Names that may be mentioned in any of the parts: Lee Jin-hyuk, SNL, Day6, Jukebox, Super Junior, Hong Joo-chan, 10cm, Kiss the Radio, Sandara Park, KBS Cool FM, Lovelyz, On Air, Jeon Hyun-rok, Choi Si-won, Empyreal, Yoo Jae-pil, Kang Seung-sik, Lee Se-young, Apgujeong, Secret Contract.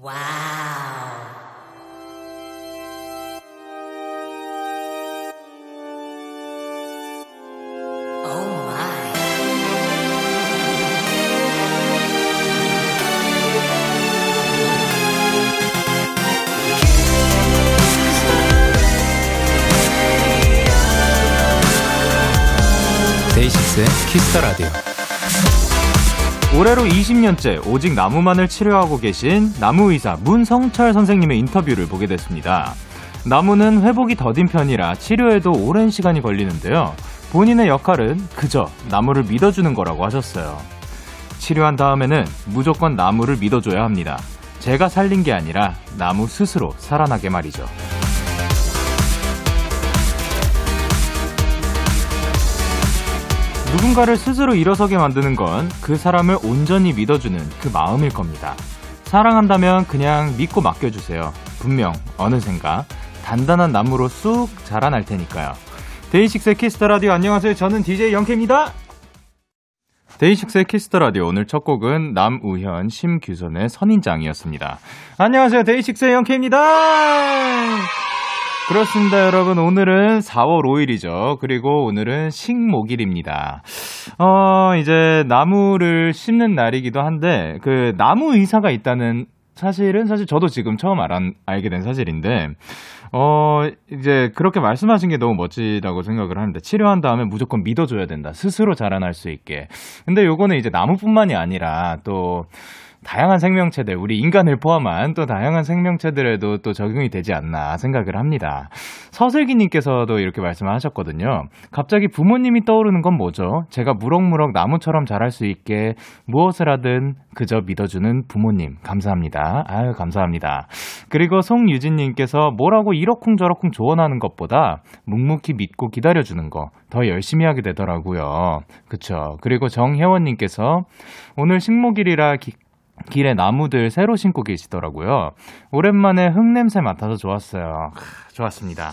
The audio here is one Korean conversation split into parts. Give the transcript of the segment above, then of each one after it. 와우. 데이식스의 키스 더 라디오. 올해로 20년째 오직 나무만을 치료하고 계신 나무의사 문성철 선생님의 인터뷰를 보게 됐습니다. 나무는 회복이 더딘 편이라 치료에도 오랜 시간이 걸리는데요. 본인의 역할은 그저 나무를 믿어주는 거라고 하셨어요. 치료한 다음에는 무조건 나무를 믿어줘야 합니다. 제가 살린 게 아니라 나무 스스로 살아나게 말이죠. 누군가를 스스로 일어서게 만드는 건 그 사람을 온전히 믿어주는 그 마음일 겁니다. 사랑한다면 그냥 믿고 맡겨주세요. 분명 어느샌가 단단한 나무로 쑥 자라날 테니까요. 데이식스의 키스 더 라디오, 안녕하세요. 저는 DJ 영케입니다. 데이식스의 키스 더 라디오, 오늘 첫 곡은 남우현, 심규선의 선인장이었습니다. 안녕하세요. 데이식스의 영케입니다. 그렇습니다, 여러분. 오늘은 4월 5일이죠. 그리고 오늘은 식목일입니다. 이제 나무를 심는 날이기도 한데, 그 나무 의사가 있다는 사실은 사실 저도 지금 처음 알게 된 사실인데, 이제 그렇게 말씀하신 게 너무 멋지다고 생각을 하는데, 치료한 다음에 무조건 믿어줘야 된다. 스스로 자라날 수 있게. 근데 요거는 이제 나무뿐만이 아니라 또 다양한 생명체들, 우리 인간을 포함한 또 다양한 생명체들에도 또 적용이 되지 않나 생각을 합니다. 서슬기님께서도 이렇게 말씀하셨거든요. 갑자기 부모님이 떠오르는 건 뭐죠? 제가 무럭무럭 나무처럼 자랄 수 있게 무엇을 하든 그저 믿어주는 부모님, 감사합니다. 아유, 감사합니다. 그리고 송유진님께서 뭐라고 이러쿵저러쿵 조언하는 것보다 묵묵히 믿고 기다려주는 거 더 열심히 하게 되더라고요. 그쵸. 그리고 정혜원님께서 오늘 식목일이라 길에 나무들 새로 심고 계시더라고요. 오랜만에 흙냄새 맡아서 좋았어요. 좋았습니다.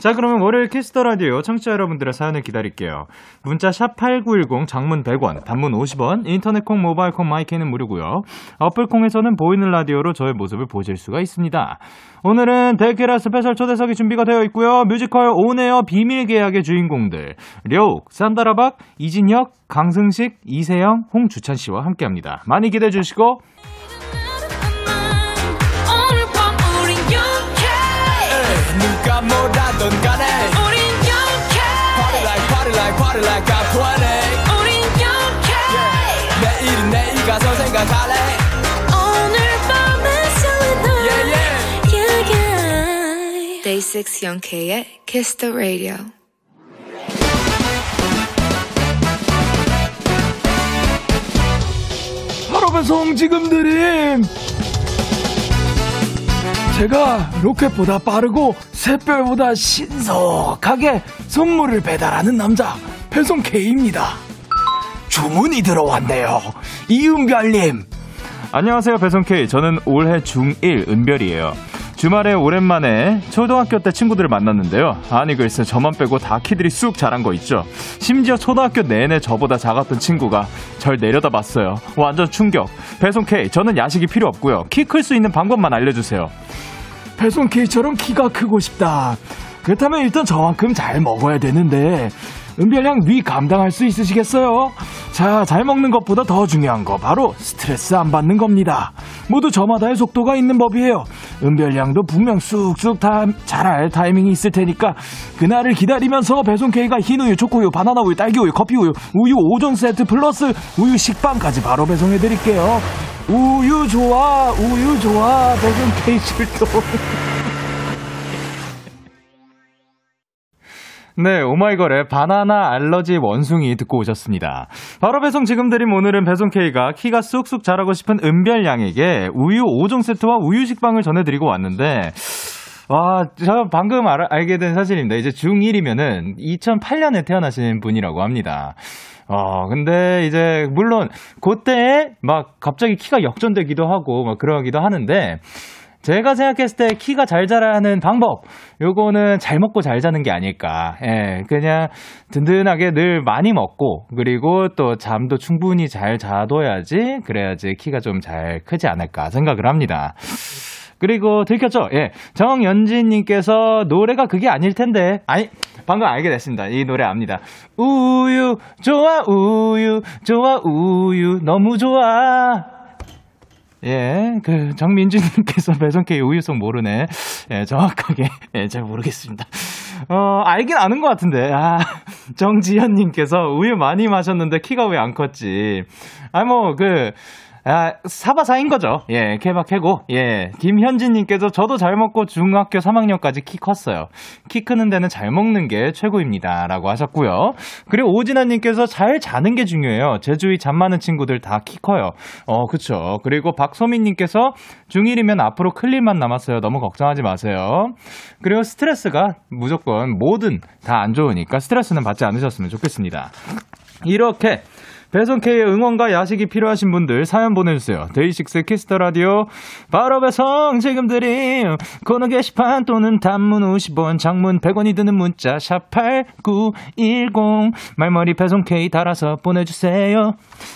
자, 그러면 월요일 키스 더 라디오 청취자 여러분들의 사연을 기다릴게요. 문자 샵8910, 장문 100원, 단문 50원, 인터넷 콩, 모바일 콩, 마이크는 무료고요. 어플 콩에서는 보이는 라디오로 저의 모습을 보실 수가 있습니다. 오늘은 데키라 스페셜 초대석이 준비가 되어 있고요. 뮤지컬 온에어 비밀 계약의 주인공들 려욱, 산다라박, 이진혁, 강승식, 이세영, 홍주찬 씨와 함께합니다. 많이 기대해 주시고 누가 뭐라던 간에 우린 영케 Party like party like party like I'm 20 우린 영케 yeah. 내일은 내일 가서 생각할래 오늘 밤에 설레는 yeah, yeah. yeah, yeah. Day6 영케의 Kiss the Radio. 여러분, 송지금 드림. 제가 로켓보다 빠르고 샛별보다 신속하게 선물을 배달하는 남자 배송 K입니다. 주문이 들어왔네요. 이은별님. 안녕하세요, 배송 K. 저는 올해 중1 은별이에요. 주말에 오랜만에 초등학교 때 친구들을 만났는데요. 아니 글쎄, 저만 빼고 다 키들이 쑥 자란 거 있죠. 심지어 초등학교 내내 저보다 작았던 친구가 절 내려다봤어요. 완전 충격. 배송 K, 저는 야식이 필요 없고요. 키 클 수 있는 방법만 알려주세요. 배송 K처럼 키가 크고 싶다. 그렇다면 일단 저만큼 잘 먹어야 되는데 은별양 위 감당할 수 있으시겠어요? 자, 잘 먹는 것보다 더 중요한 거 바로 스트레스 안 받는 겁니다. 모두 저마다의 속도가 있는 법이에요. 은별양도 분명 쑥쑥 자랄 타이밍이 있을 테니까 그날을 기다리면서 배송 K가 흰우유, 초코우유, 바나나우유, 딸기우유, 커피우유, 우유 5종 세트 플러스 우유 식빵까지 바로 배송해드릴게요. 우유 좋아, 우유 좋아, 배송 K 출동. 네, 오마이걸의 바나나 알러지 원숭이 듣고 오셨습니다. 바로 배송 지금 드림. 오늘은 배송 K가 키가 쑥쑥 자라고 싶은 은별 양에게 우유 5종 세트와 우유 식빵을 전해드리고 왔는데, 와, 저 방금 알게 된 사실입니다. 이제 중1이면은 2008년에 태어나신 분이라고 합니다. 근데 이제, 물론, 그때 막 갑자기 키가 역전되기도 하고, 막 그러기도 하는데, 제가 생각했을 때 키가 잘 자라는 방법, 요거는 잘 먹고 잘 자는 게 아닐까. 예, 그냥 든든하게 늘 많이 먹고, 그리고 또 잠도 충분히 잘 자둬야지, 그래야지 키가 좀 잘 크지 않을까 생각을 합니다. 그리고 들켰죠? 예. 정연진님께서 노래가 그게 아닐 텐데. 아니, 방금 알게 됐습니다. 이 노래 압니다. 우유, 좋아, 우유, 좋아, 우유, 너무 좋아. 예, 그, 정민주님께서 배송케이 우유송 모르네. 예, 정확하게. 예, 잘 모르겠습니다. 알긴 아는 것 같은데. 아, 정지현님께서 우유 많이 마셨는데 키가 왜 안 컸지? 아, 뭐, 그, 아, 사바사인 거죠. 예, 케바케고. 예, 김현진님께서 저도 잘 먹고 중학교 3학년까지 키 컸어요. 키 크는 데는 잘 먹는 게 최고입니다. 라고 하셨고요. 그리고 오진아님께서 잘 자는 게 중요해요. 제 주위 잠 많은 친구들 다 키 커요. 그쵸. 그리고 박소민님께서 중1이면 앞으로 클립만 남았어요. 너무 걱정하지 마세요. 그리고 스트레스가 무조건 뭐든 다 안 좋으니까 스트레스는 받지 않으셨으면 좋겠습니다. 이렇게 배송K의 응원과 야식이 필요하신 분들 사연 보내주세요. 데이식스 키스더라디오 바로 배송 지금 드림. 코너 게시판 또는 단문 50원, 장문 100원이 드는 문자 샵8910 말머리 배송K 달아서 보내주세요.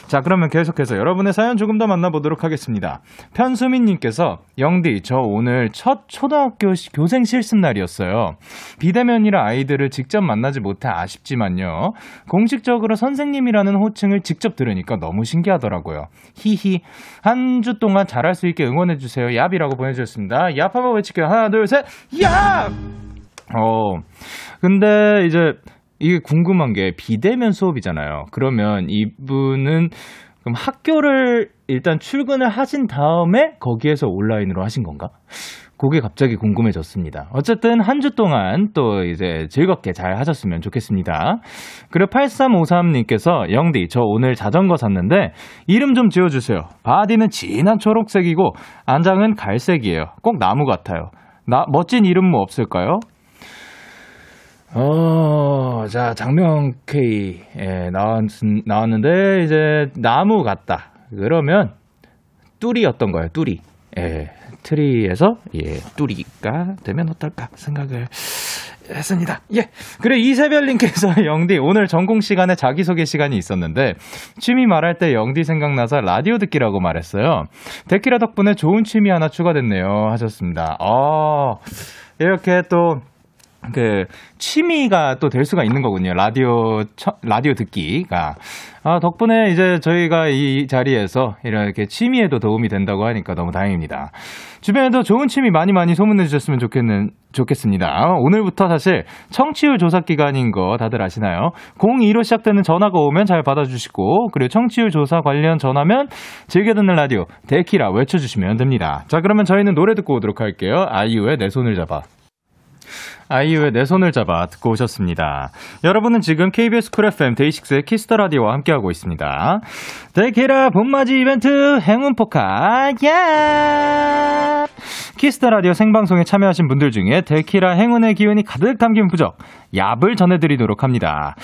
자, 그러면 계속해서 여러분의 사연 조금 더 만나보도록 하겠습니다. 편수민님께서 영디, 저 오늘 첫 초등학교 교생 실습 날이었어요. 비대면이라 아이들을 직접 만나지 못해 아쉽지만요. 공식적으로 선생님이라는 호칭을 직접 들으니까 너무 신기하더라고요. 히히. 한 주 동안 잘할 수 있게 응원해주세요. 얍이라고 보내주셨습니다. 얍 한번 외칠게요. 하나, 둘, 셋. 얍! 근데 이제 이게 궁금한 게 비대면 수업이잖아요. 그러면 이분은 그럼 학교를 일단 출근을 하신 다음에 거기에서 온라인으로 하신 건가? 그게 갑자기 궁금해졌습니다. 어쨌든 한 주 동안 또 이제 즐겁게 잘 하셨으면 좋겠습니다. 그리고 8353님께서 영디, 저 오늘 자전거 샀는데 이름 좀 지어주세요. 바디는 진한 초록색이고 안장은 갈색이에요. 꼭 나무 같아요. 멋진 이름 뭐 없을까요? 자, 장명 K, 예, 나왔는데 이제 나무 같다. 그러면 뚜리였던 거예요. 뚜리. 예. 트리에서 예, 뚜리가 되면 어떨까 생각을 했습니다. 예. 그래, 이세별님께서 영디, 오늘 전공 시간에 자기소개 시간이 있었는데 취미 말할 때 영디 생각나서 라디오 듣기라고 말했어요. 데키라 덕분에 좋은 취미 하나 추가됐네요. 하셨습니다. 이렇게 또 그 취미가 또 될 수가 있는 거군요. 라디오 듣기가. 덕분에 이제 저희가 이 자리에서 이렇게 취미에도 도움이 된다고 하니까 너무 다행입니다. 주변에도 좋은 취미 많이 소문내 주셨으면 좋겠습니다. 오늘부터 사실 청취율 조사 기간인 거 다들 아시나요? 02로 시작되는 전화가 오면 잘 받아주시고, 그리고 청취율 조사 관련 전화면 즐겨 듣는 라디오 데키라 외쳐주시면 됩니다. 자, 그러면 저희는 노래 듣고 오도록 할게요. 아이유의 내 손을 잡아. 아이유의 내 손을 잡아 듣고 오셨습니다. 여러분은 지금 KBS 쿨 FM 데이식스의 키스더라디오와 함께하고 있습니다. 데키라 봄맞이 이벤트 행운포카 야! 키스더라디오 생방송에 참여하신 분들 중에 데키라 행운의 기운이 가득 담긴 부적 얍을 전해드리도록 합니다.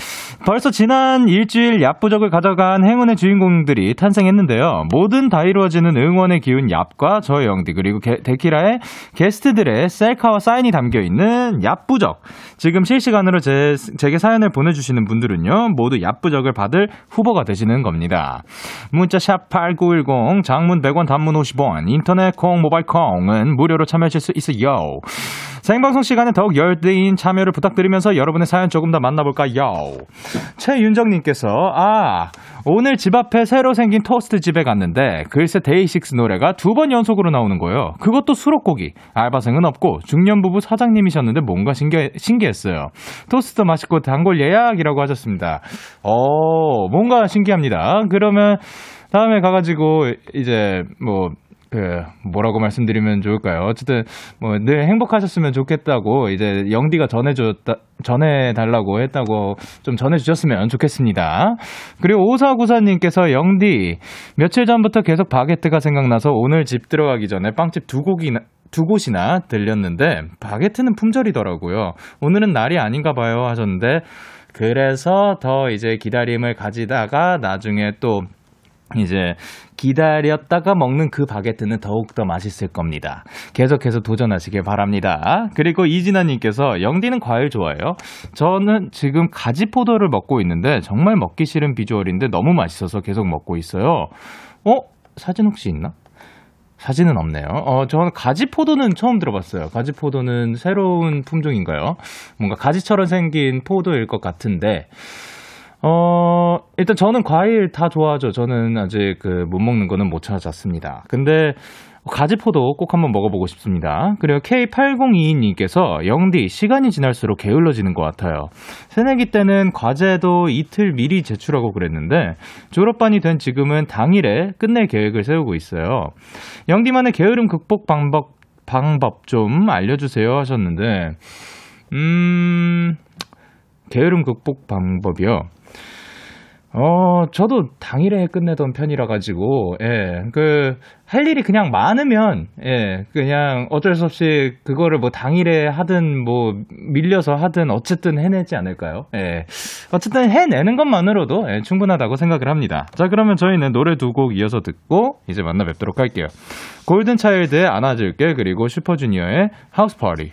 벌써 지난 일주일 얍부적을 가져간 행운의 주인공들이 탄생했는데요. 뭐든 다 이루어지는 응원의 기운 얍과 저의 영디, 그리고 데키라의 게스트들의 셀카와 사인이 담겨있는 얍부적. 지금 실시간으로 제게 사연을 보내주시는 분들은요, 모두 얍부적을 받을 후보가 되시는 겁니다. 문자 샵 8910, 장문 100원, 단문 50원, 인터넷 콩, 모바일 콩은 무료로 참여하실 수 있어요. 생방송 시간에 더욱 열띤 참여를 부탁드리면서 여러분의 사연 조금 더 만나볼까요? 최윤정님께서 오늘 집 앞에 새로 생긴 토스트 집에 갔는데 글쎄 데이식스 노래가 2번 연속으로 나오는 거예요. 그것도 수록곡이. 알바생은 없고 중년 부부 사장님이셨는데 뭔가 신기했어요. 토스트 맛있고 단골 예약이라고 하셨습니다. 뭔가 신기합니다. 그러면 다음에 가가지고 이제 뭐라고 말씀드리면 좋을까요? 어쨌든 뭐 늘 행복하셨으면 좋겠다고 이제 영디가 전해달라고 했다고 좀 전해주셨으면 좋겠습니다. 그리고 5494님께서 영디, 며칠 전부터 계속 바게트가 생각나서 오늘 집 들어가기 전에 빵집 두 곳이나 들렸는데 바게트는 품절이더라고요. 오늘은 날이 아닌가 봐요. 하셨는데 그래서 더 이제 기다림을 가지다가 나중에 또 이제 기다렸다가 먹는 그 바게트는 더욱더 맛있을 겁니다. 계속해서 도전하시길 바랍니다. 그리고 이진아님께서 영디는 과일 좋아해요? 저는 지금 가지포도를 먹고 있는데 정말 먹기 싫은 비주얼인데 너무 맛있어서 계속 먹고 있어요. 사진 혹시 있나? 사진은 없네요. 저는 가지포도는 처음 들어봤어요. 가지포도는 새로운 품종인가요? 뭔가 가지처럼 생긴 포도일 것 같은데 일단 저는 과일 다 좋아하죠. 저는 아직 못 먹는 거는 못 찾았습니다. 근데 가지포도 꼭 한번 먹어보고 싶습니다. 그리고 K8022님께서 영디, 시간이 지날수록 게을러지는 것 같아요. 새내기 때는 과제도 이틀 미리 제출하고 그랬는데 졸업반이 된 지금은 당일에 끝낼 계획을 세우고 있어요. 영디만의 게으름 극복 방법 좀 알려주세요 하셨는데 게으름 극복 방법이요. 저도 당일에 끝내던 편이라 가지고, 할 일이 그냥 많으면, 그냥 어쩔 수 없이 그거를 당일에 하든 밀려서 하든 어쨌든 해내지 않을까요? 어쨌든 해내는 것만으로도 충분하다고 생각을 합니다. 자, 그러면 저희는 노래 두 곡 이어서 듣고 이제 만나 뵙도록 할게요. 골든차일드의 안아줄게, 그리고 슈퍼주니어의 하우스파티.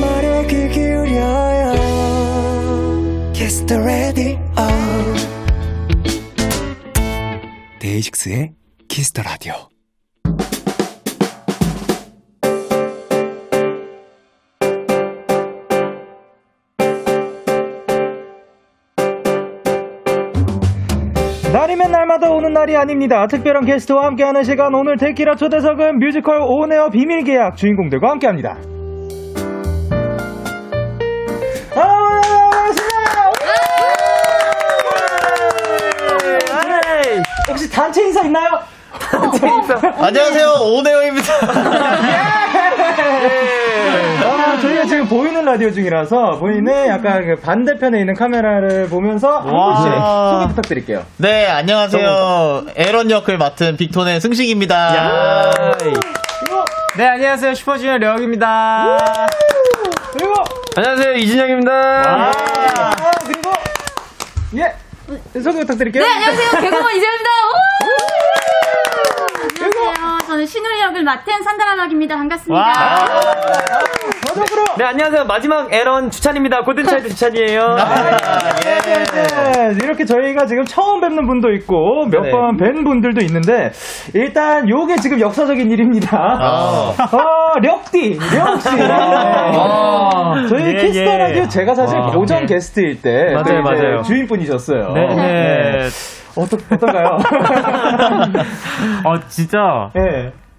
말에 귀 기울여요. Kiss the Radio. 데이식스의 Kiss the Radio. 날이면 날마다 오는 날이 아닙니다. 특별한 게스트와 함께하는 시간, 오늘 데키라 초대석은 뮤지컬 온에어 비밀계약 주인공들과 함께합니다. 반갑습니다. 혹시 단체 인사 있나요? 단체 인사. 안녕하세요, 온에어입니다. 저희가 지금 보이는 라디오 중이라서 본인의 약간 반대편에 있는 카메라를 보면서 한분씩 소개 부탁드릴게요. 네, 안녕하세요. 에런 역을 맡은 빅톤의 승식입니다. 네, 안녕하세요. 슈퍼주니어 려욱입니다. 그리고 안녕하세요, 이진혁입니다. 그리고 소개 부탁드릴게요. 네, 안녕하세요. 개그먼 이재현입니다. 안녕하세요. 저는 신우이 역을 맡은 산다라 박입니다. 반갑습니다. 마지막으로. 네, 안녕하세요. 마지막 에런 주찬입니다. 골든차일드 주찬이에요. 이렇게 저희가 지금 처음 뵙는 분도 있고 몇 번 뵌 분들도 있는데 일단 요게 지금 역사적인 일입니다. 력씨. 저희 키스터 라디오 제가 사실 오전 게스트일 때 맞아요. 주인분이셨어요. 네. 어떤가요? 진짜.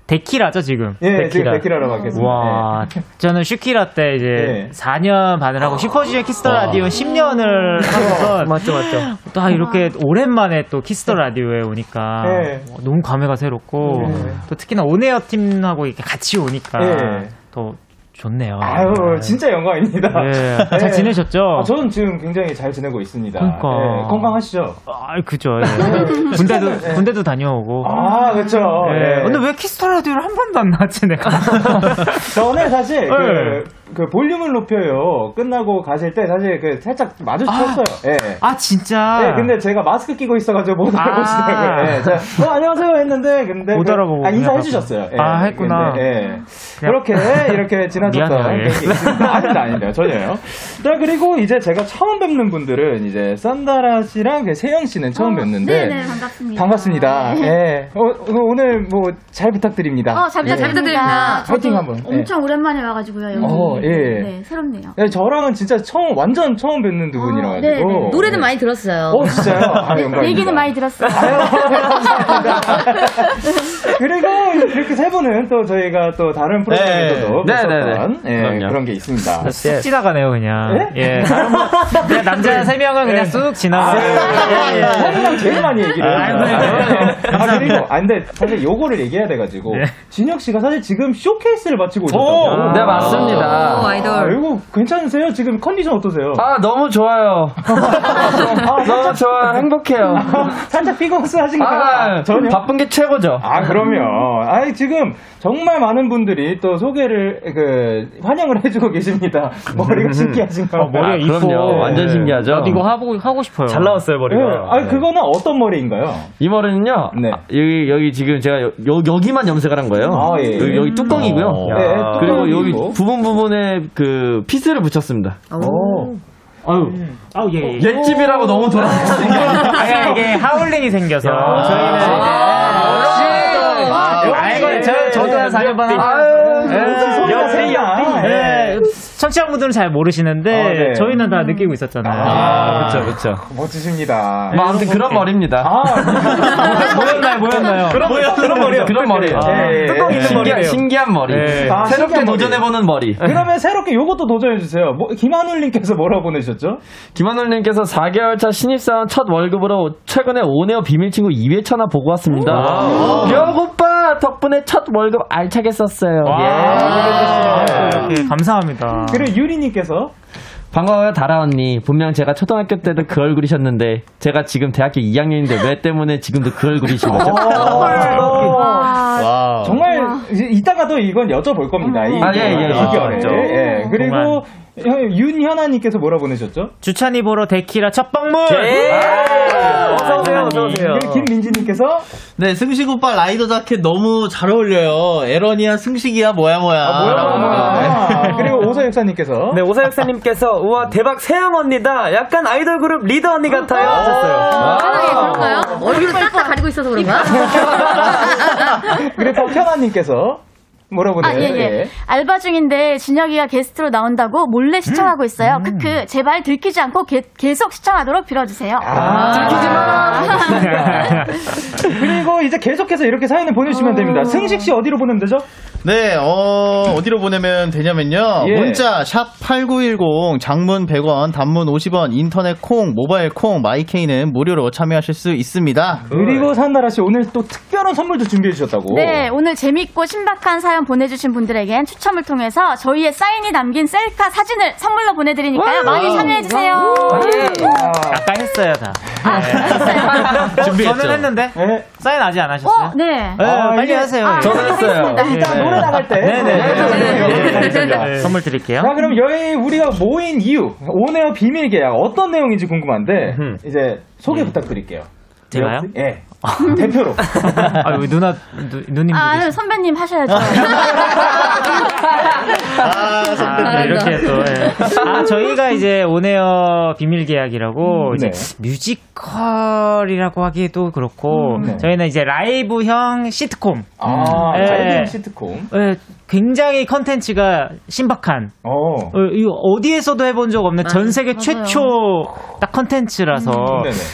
데키라죠, 지금? 데키라. 지금 데키라로 바뀌었습니다. 와, 저는 슈키라 때 이제 4년 반을 하고 슈퍼주니어 키스더 라디오 10년을 하면서 맞죠. 또 이렇게 오랜만에 또 키스더 라디오에 오니까 너무 감회가 새롭고 또 특히나 온에어 팀하고 이렇게 같이 오니까 또 좋네요. 진짜 영광입니다. 잘 지내셨죠? 저는 지금 굉장히 잘 지내고 있습니다. 그러니까. 건강하시죠? 그죠. 군대도 다녀오고. 그렇죠. 근데 왜 키스터 라디오를 한 번도 안 나왔지, 내가? 저는 사실 그 볼륨을 높여요 끝나고 가실 때 사실 살짝 마주쳤어요. 진짜. 근데 제가 마스크 끼고 있어가지고 못 알아보시더라고요. 제가 안녕하세요 했는데 근데 못 알아보고 인사해 주셨어요. 했구나. 그렇게 이렇게 지나쳤다. 아닌데요, 전혀요. 자, 그리고 이제 제가 처음 뵙는 분들은 이제 산다라 씨랑 세영 씨는 처음 뵙는데. 네, 반갑습니다. 반갑습니다. 오늘 잘 부탁드립니다. 잘 부탁드립니다. 파이팅 한번. 엄청 오랜만에 와가지고요. 네, 새롭네요. 저랑은 진짜 완전 처음 뵙는 두 분이라 가지고. 네. 노래는 많이 들었어요. 진짜요? 영광입니다. 얘기는 많이 들었어요. 그리고 이렇게 세 분은 또 저희가 또 다른 프로그램에서도 했었던 그런 게 있습니다. 쑥 지나가네요, 그냥. 예? 예. 그냥 남자 세 명은 그냥 쑥 지나가요. 사실상 제일 많이 얘기를 해요. 아, 그리고, 아, 근데 사실 요거를 얘기해야 돼가지고, 진혁 씨가 사실 지금 쇼케이스를 마치고 오셨다고요. 네, 맞습니다. 오, 아이돌. 이거 괜찮으세요? 지금 컨디션 어떠세요? 아, 너무 좋아요. 너무 좋아요. 행복해요. 살짝 피곤스 하신가요? 아, 저는 바쁜 게 최고죠. 아, 그럼요. 아니, 지금 정말 많은 분들이 또 소개를, 환영을 해주고 계십니다. 머리가 신기하신가요? 머리가 이쁘고. 네. 완전 신기하죠? 이거 하고 싶어요. 잘 나왔어요, 머리가. 네. 아니, 그거는 어떤 머리인가요? 이 머리는요? 네. 아, 여기 지금 제가 여기만 염색을 한 거예요. 아, 예. 여기 뚜껑이고요. 네, 그리고 여기 부분에 그 피스를 붙였습니다. 오. 아유, 아우 예. 옛집이라고 너무 돌아가시는 아, 이게 하울링이 생겨서 저희는 이제 저도 한 4년 반 청취자분들은 잘 모르시는데 저희는 다 느끼고 있었잖아요. 아, 그렇죠, 그렇죠. 멋지십니다. 뭐 아무튼 그런 머리입니다. 뭐였나요? 그런 머리요. 그런 머리예요. 뚜껑 있는 머리예요. 신기한 머리. 네. 아, 새롭게 신기한 도전해보는 머리. 그러면 새롭게 요것도 도전해주세요. 김한울님께서 뭐라고 보내셨죠? 김한울님께서 4개월차 신입사원 첫 월급으로 최근에 온에어 비밀친구 2회차나 보고 왔습니다. 여고빠 덕분에 첫 월급 알차게 썼어요. 감사합니다. 그리고 유리님께서 반가워요 다라 언니. 분명 제가 초등학교 때도 그 얼굴이셨는데 제가 지금 대학교 2학년인데 왜 때문에 지금도 그 얼굴이신 거죠? 정말 이따가도 이건 여쭤볼 겁니다. 예. 그리고 윤현아님께서 뭐라 보내셨죠? 주찬이 보러 데키라 첫방문. 어서오세요. 김민지님께서 네 승식 오빠 라이더 자켓 너무 잘 어울려요. 에런이야 승식이야 뭐야. 그리고 오사육사님께서 네 오사육사님께서 우와 대박 세영 언니다. 약간 아이돌 그룹 리더 언니 같아요. 하셨어요. 그런가요? 얼굴을 딱딱 가리고 있어서 그런가? 그리고 박현아님께서 뭐라고 그래요? 예. 알바 중인데 진혁이가 게스트로 나온다고 몰래 시청하고 있어요. 크크. 제발 들키지 않고 계속 시청하도록 빌어주세요. 들키지 마. 그리고 이제 계속해서 이렇게 사연을 보내주시면 됩니다. 승식 씨 어디로 보내면 되죠? 네, 어디로 보내면 되냐면요. 예. 문자 샵 8910 장문 100원, 단문 50원, 인터넷 콩, 모바일 콩, 마이케이는 무료로 참여하실 수 있습니다. 그리고 산나라 씨 오늘 또 특별한 선물도 준비해 주셨다고. 네, 오늘 재밌고 신박한 사연 보내주신 분들에겐 추첨을 통해서 저희의 사인이 담긴 셀카 사진을 선물로 보내드리니까요. 많이 참여해주세요. 아까 했어요 다. 준비했죠. 저는 했는데 사인 아직 안 하셨어요? 네. 빨리 하세요. 저는 했어요. 일단 노래 나갈 때. 네네. 선물 드릴게요. 자 그럼 여기 우리가 모인 이유 온에어 비밀 계약 어떤 내용인지 궁금한데 이제 소개 부탁드릴게요. 제가요? 예. 대표로. 아, 우리 누님. 아, 선배님 하셔야죠. 아, 이렇게 또. 예. 아, 저희가 이제 온에어 비밀 계약이라고 이제 뮤지컬이라고 하기도 그렇고 저희는 이제 라이브형 시트콤. 아, 라이브형 시트콤. 예. 굉장히 컨텐츠가 신박한. 이거 어디에서도 해본 적 없는 전 세계 최초 딱 컨텐츠라서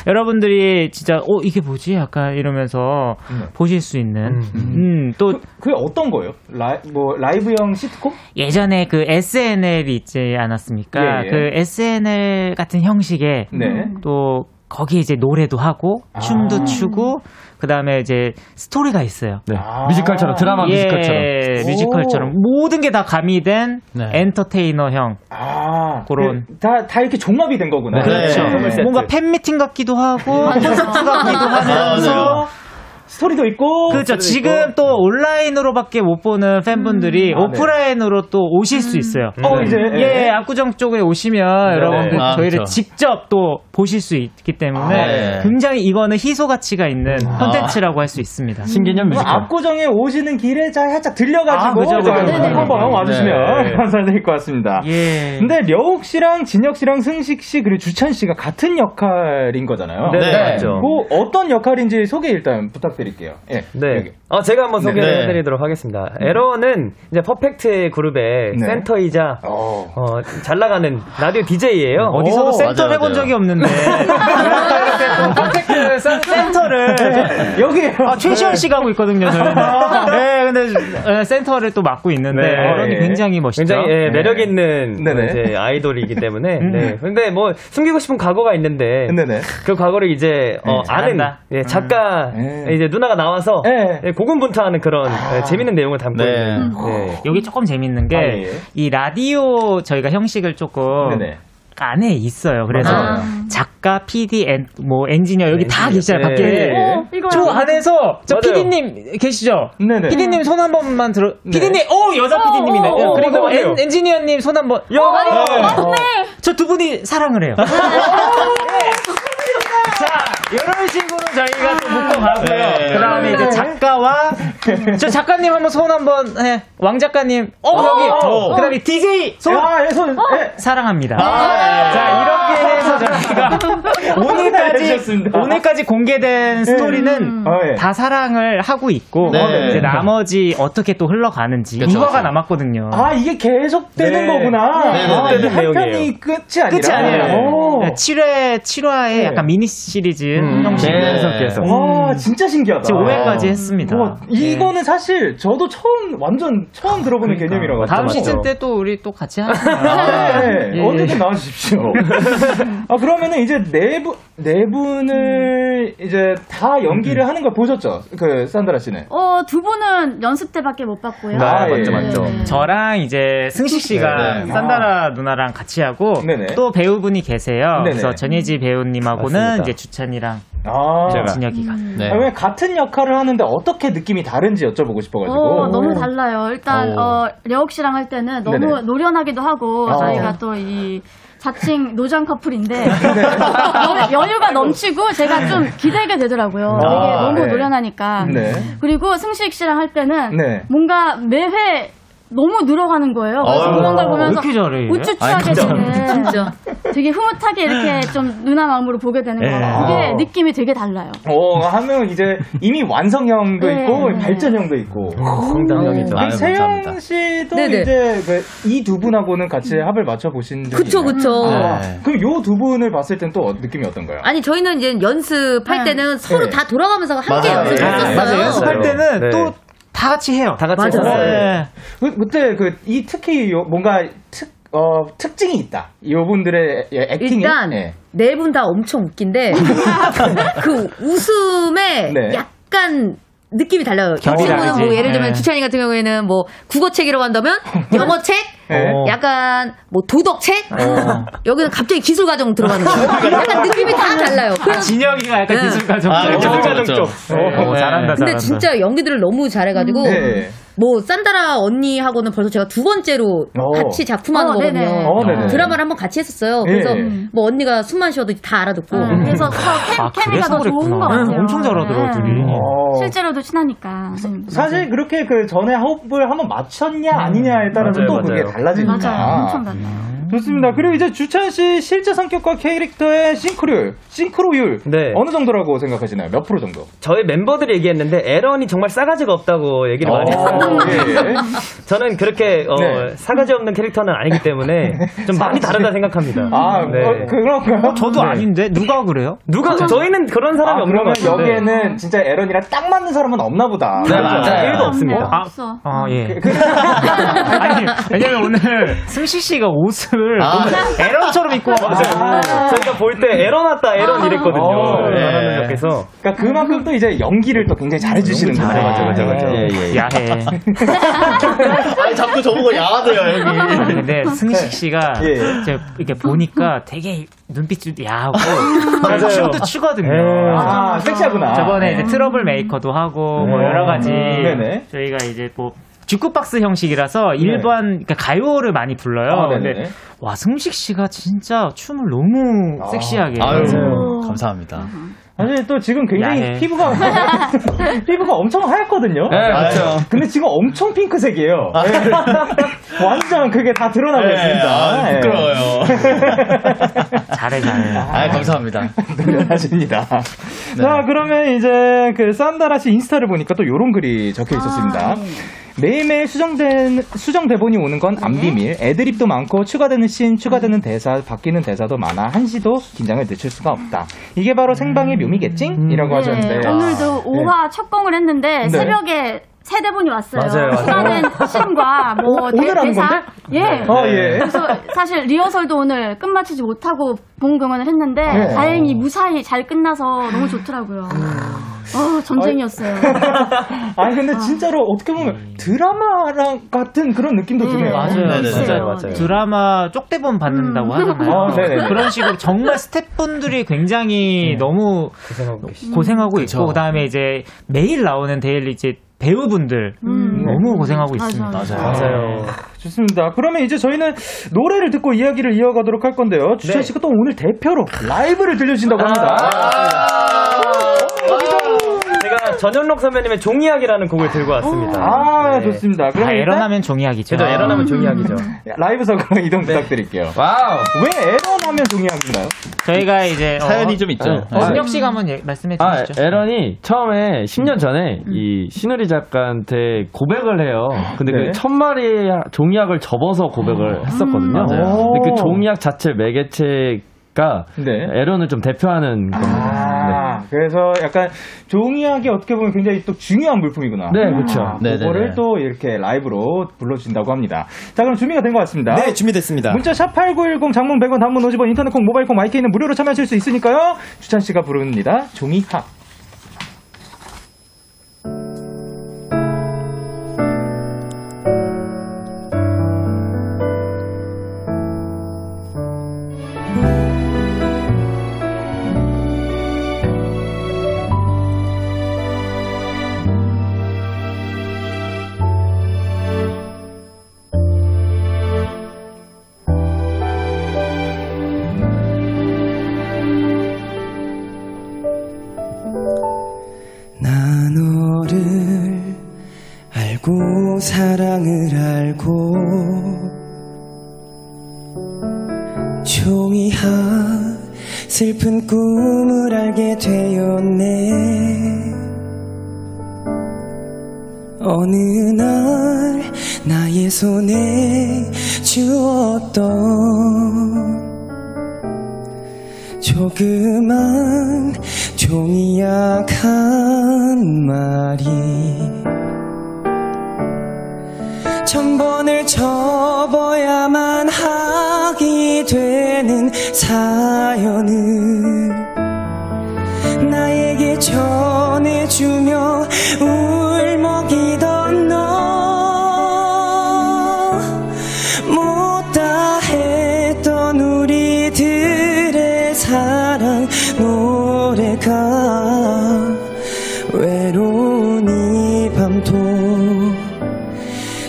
여러분들이 진짜 이게 뭐지? 약간 이러면서 보실 수 있는. 또 그게 어떤 거예요? 라이브형 시트콤? 예전에 그 SNL이 있지 않았습니까? 그 SNL 같은 형식의 또 거기에 이제 노래도 하고 춤도 추고. 그 다음에 이제 스토리가 있어요. 네. 뮤지컬처럼 드라마 뮤지컬처럼. 뮤지컬처럼 모든 게 다 가미된 엔터테이너형 그런 다 이렇게 종합이 된 거구나. 그렇죠. 뭔가 팬미팅 같기도 하고 콘서트 같기도 하면서. 스토리도 있고. 그렇죠. 지금 있고. 또 온라인으로밖에 못 보는 팬분들이 오프라인으로 또 오실 수 있어요. 이제. 예, 압구정 쪽에 오시면 여러분들 저희를 직접 또 보실 수 있기 때문에 굉장히 이거는 희소 가치가 있는 콘텐츠라고 할 수 있습니다. 신개념 뮤지컬. 압구정에 오시는 길에 살짝 들려가지고 한번 와주시면 감사드릴 것 같습니다. 예. 근데 려욱 씨랑 진혁 씨랑 승식 씨 그리고 주찬 씨가 같은 역할인 거잖아요. 네. 맞죠. 어떤 역할인지 소개 일단 부탁드립니다. 부탁드릴게요. 예. 네. 여기. 제가 한번 소개를 해드리도록 하겠습니다. 에러는 이제 퍼펙트 그룹의 센터이자 잘 나가는 라디오 DJ예요. 어디서도 센터를 해본 적이 없는데. 퍼펙트 센터를 여기 최시원 씨가 하고 있거든요. 저는. 네, 근데 센터를 또 맡고 있는데 에런이 굉장히 멋있죠. 굉장히 매력 있는 이제 아이돌이기 때문에. 네. 근데 뭐 숨기고 싶은 과거가 있는데 그 과거를 이제 아는 작가 이제 누나가 나와서 고군분투하는 그런 재밌는 내용을 담고 있는. 네. 여기 조금 재밌는 게 이 라디오 저희가 형식을 조금 안에 있어요. 그래서 작가, PD, 뭐 엔지니어 여기 다 계시잖아요. 밖에 저 안에서 저 PD님 계시죠? 네네. PD님 손 한 번만 들어. PD님, 오 여자 PD님이네. 그리고 엔지니어님 손 한 번. 저 두 분이 사랑을 해요. 자, 이런 식으로 저희가 또 묶어가고요. 그 다음에 이제 작가와, 저 작가님 한번 손 한번, 왕 작가님, 여기, 그 다음에 DJ 손, 사랑합니다. 자, 이렇게 해서 저희가 오늘까지 공개된 스토리는 다 사랑을 하고 있고, 이제 나머지 어떻게 또 흘러가는지, 이화가 남았거든요. 아, 이게 계속되는 거구나. 한 편이 끝이 아니라. 끝이 아니에요. 7화에 약간 미니 시리즈 형식 계속. 와 진짜 신기하다. 지금 5회까지 했습니다. 와, 이거는 사실 저도 처음 들어보는 개념이라고. 다음 시즌 때 또 우리 또 같이 하자. 언제든 나와주십시오. 아 그러면은 이제 네 분을 이제 다 연기를 하는 걸 보셨죠? 그 산다라 씨는? 두 분은 연습 때밖에 못 봤고요. 맞죠. 저랑 이제 승식 씨가 산다라 누나랑 같이 하고 또 배우분이 계세요. 그래서 전예지 배우님하고는 이제 주찬이랑 진혁이가 같은 역할을 하는데 어떻게 느낌이 다른지 여쭤보고 싶어가지고. 너무 달라요. 일단 려욱 씨랑 할 때는 너무 노련하기도 하고 저희가 또 이 자칭 노장 커플인데 여유가 넘치고 제가 좀 기대게 되더라고요. 되게 너무 노련하니까. 그리고 승식 씨랑 할 때는 뭔가 매회 너무 늘어가는 거예요. 그래서 그런 걸 보면서 우쭈쭈하게 되는 진짜. 되게 흐뭇하게 이렇게 좀 누나 마음으로 보게 되는 거예요. 그게 느낌이 되게 달라요. 하면 이제 이미 완성형도 있고 발전형도 있고. 성장형이죠. 세영 씨도 이제 이 두 분하고는 같이 합을 맞춰 보신 적이 있나요? 그쵸. 그럼 요 두 분을 봤을 땐 또 느낌이 어떤가요? 아니 저희는 이제 연습할 때는 서로 다 돌아가면서 함께 연습했었어요. 맞아요. 연습할 때는 또 다 같이 해요. 다 같이 했어요. 그때 이 특히 뭔가 특징이 있다. 이분들의 액팅이 일단 네 분 다 엄청 웃긴데 그 웃음에 약간 느낌이 달라요. 결이라는 뭐 예를 들면 주찬이 같은 경우에는 뭐 국어책이라고 한다면 영어책, 약간 뭐 도덕책, 여기는 갑자기 기술과정 들어가는 거예요. 약간 느낌이 다 달라요. 진혁이가 약간 기술과정, 기술과정 쪽. 잘한다. 근데 진짜 연기들을 너무 잘해가지고. 뭐 산다라 언니하고는 벌써 제가 두 번째로 같이 작품하는 거거든요. 드라마를 한번 같이 했었어요. 그래서 뭐 언니가 숨만 쉬어도 다 알아듣고. 그래서 케미가 더 좋은 것 같아요. 엄청 잘하더라고요, 둘이. 실제로도 친하니까. 사실 그렇게 그 전에 호흡을 한번 맞췄냐 아니냐에 따라서 또 그게 달라지니까. 맞아요, 엄청 달라요. 좋습니다. 그리고 이제 주찬 씨 실제 성격과 캐릭터의 싱크로율 어느 정도라고 생각하시나요? 몇 프로 정도? 저희 멤버들이 얘기했는데 에런이 정말 싸가지가 없다고 얘기를 많이 했어요. 저는 그렇게 싸가지 없는 캐릭터는 아니기 때문에 좀 많이 다르다 생각합니다. 그런가요? 저도 아닌데 누가 그래요? 저희는 그런 사람이 없는 것 같아요. 여기에는 진짜 에런이랑 딱 맞는 사람은 없나 보다. 네, 맞아요. 1도 없습니다. 없어. 아니, 왜냐면 오늘 승시 씨가 옷을 에런처럼 입고 와가지고 저희가 볼 때 에런았다 에런 이랬거든요. 그래서 그러니까 그만큼 또 이제 연기를 또 굉장히 잘해주시는 거예요. 맞아. 야해. 아니 자꾸 저보고 야하대요 여기. 근데 승식 씨가 이렇게 보니까 되게 눈빛도 야하고 춤도 추거든요. 섹시하구나. 저번에 이제 트러블 메이커도 하고 뭐 여러 가지 저희가 이제 뭐. 주크박스 형식이라서 일반 그러니까 가요를 많이 불러요. 근데 와 승식 씨가 진짜 춤을 너무 섹시하게. 감사합니다. 사실 또 지금 굉장히 야해. 피부가 엄청 하얗거든요. 네, 맞죠. 근데 지금 엄청 핑크색이에요. 아, 네. 완전 그게 다 드러나고 네, 있습니다. 아, 부끄러워요. 잘해. 아, 감사합니다. 노력하십니다. 네. 자, 그러면 이제 그 산다라 씨 인스타를 보니까 또 요런 글이 적혀 있었습니다. 아, 매일매일 수정 대본이 오는 건 안 비밀. 애드립도 많고 추가되는 씬, 추가되는 대사, 바뀌는 대사도 많아. 한시도 긴장을 늦출 수가 없다. 이게 바로 생방의 묘미겠지? 이라고 하셨는데. 오늘도 5화 첫 공을 했는데 네. 새벽에 새 대본이 왔어요. 수많은 씬과 뭐 대사. 예. 네. 예. 그래서 사실 리허설도 오늘 끝마치지 못하고 본 경연을 했는데 네. 다행히 무사히 잘 끝나서 너무 좋더라고요. 전쟁이었어요. 아니 근데 진짜로 어떻게 보면 드라마랑 같은 그런 느낌도 드네요. 맞아요. 네네, 진짜 맞아요. 드라마 쪽대본 받는다고 하잖아요. 그런 식으로 정말 스태프분들이 굉장히 너무 고생하고 있고 그다음에 이제 매일 나오는 데일리 이제 배우분들 너무 고생하고 있습니다. 맞아요. 좋습니다. 그러면 이제 저희는 노래를 듣고 이야기를 이어가도록 할 건데요. 주찬 씨가 또 오늘 대표로 라이브를 들려주신다고 합니다. 제가 전현록 선배님의 종이학이라는 곡을 들고 왔습니다. 아, 네. 좋습니다. 그럼 에러나면 종이학이죠. 그렇죠. 에러나면 종이학이죠. 라이브석으로 이동 부탁드릴게요. 와우. 왜 에러나면 종이학인가요? 저희가 이제 사연이 좀 있죠. 신혁 씨가 한번 말씀해 주시죠. 에런이 처음에 10년 전에 이 신우리 작가한테 고백을 해요. 근데 네. 그 첫마리 종이학을 접어서 고백을 했었거든요. 근데 그 종이학 자체 매개체 네. 에런을 좀 대표하는 겁니다. 네. 그래서 약간 종이학이 어떻게 보면 굉장히 또 중요한 물품이구나. 네, 그렇죠. 그거를 또 이렇게 라이브로 불러주신다고 합니다. 자, 그럼 준비가 된 것 같습니다. 네, 준비됐습니다. 문자 #8910 장문 100원, 단문 50원, 인터넷 콩, 모바일 콩, 마이케이는 무료로 참여하실 수 있으니까요. 주찬 씨가 부릅니다. 종이학. 사랑을 알고 종이학 슬픈 꿈을 알게 되었네. 어느 날 나의 손에 주었던 조그만 종이학 한 마리 1000번을 접어야만 하게 되는 사연을 나에게 전해주며 울먹이던 너 못다 했던 우리들의 사랑 노래가 외로운 이 밤도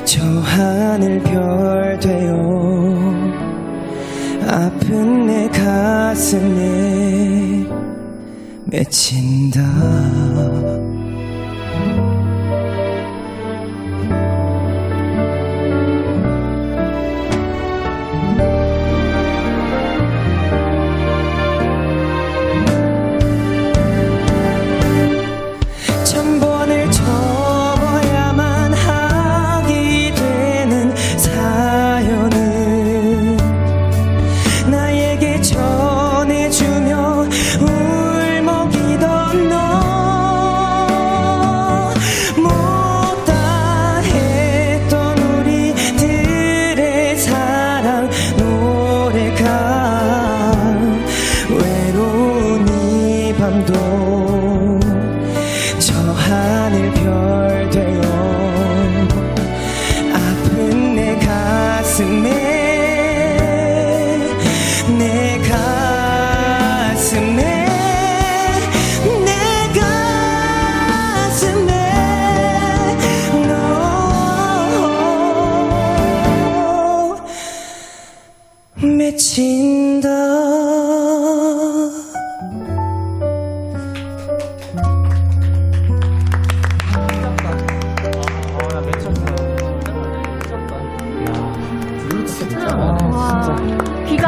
저 하늘별 되어 아픈 내 가슴에 맺힌다. 주며 울먹이던 너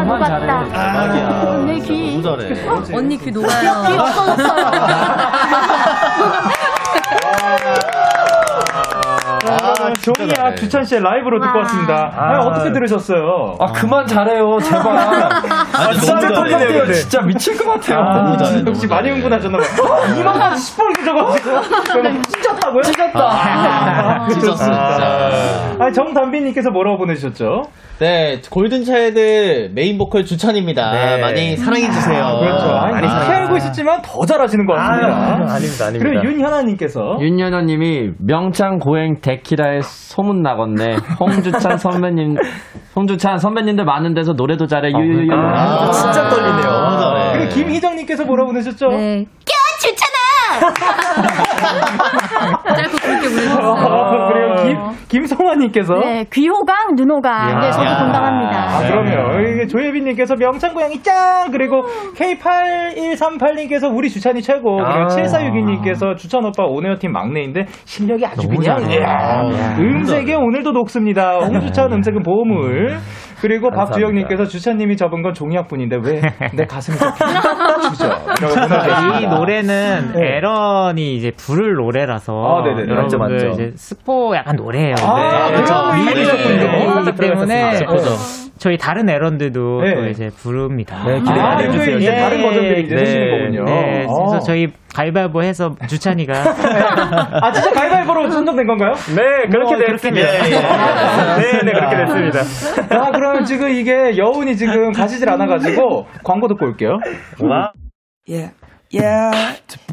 나도 봤다. 아, 내 귀. 너무 잘해. 어? 언니 귀 녹아요. 귀 없어졌어요. 종이야 주찬 씨의 라이브로 듣고 왔습니다. 아, 어떻게 들으셨어요? 아 그만 잘해요 제발. 아 진짜 떨리네요. 진짜 미칠 것 같아요. 너무 잘해. 역시 많이 흥분하셨나봐요. 이만한 시뻘게 적어가지고 찢었다고요? 찢었다. 찢었어. 아 정단비님께서 뭐라고 보내주셨죠? 네 골든차일드 메인 보컬 주찬입니다. 네. 많이 사랑해 주세요. 그렇죠. 아니 이렇게 알고 있었지만 더 잘하시는 것 같습니다. 아닙니다. 그리고 윤현아님께서 윤현아님이 명창 고행 데키라의 소문 나겠네. 홍주찬 선배님들 많은 데서 노래도 잘해. 유유유. 아, 진짜 떨리네요. 아, 그리고 김희정님께서 뭐라고 보내셨죠? 네. 꺄 주찬아. 짧고 굵게 보내셨어요. 그리고 김성환님께서 네 귀호강 눈호강. 네 저도 공감합니다. 아, 그럼요. 조예빈님께서 명창고양이 짱. 그리고 K8138님께서 우리 주찬이 최고. 그리고 7462님께서 주찬 오빠 온에어 팀 막내인데 실력이 아주 그냥. 음색에 오늘도 녹습니다. 홍주찬 음색은 보물. 그리고 박주영님께서 주찬님이 접은 건 종이학분인데 왜 내 가슴이 주죠. 이 노래는 에런이 이제 부를 노래라서 여러분들 이제 스포 약간 노래예요. 미리 때문에 저희 다른 에런들도 또 이제 부릅니다. 네, 기대가 되죠. 이제 다른 버전들이 이제 쓰시는 거군요. 네, 그래서 저희 가위바위보 해서 주찬이가 아 진짜 가위바위보로 선정된 건가요? 네 그렇게 됐습니다. 네 그렇게 됐습니다. 아 그럼 지금 이게 여운이 지금 가시질 않아가지고 광고 듣고 올게요. Yeah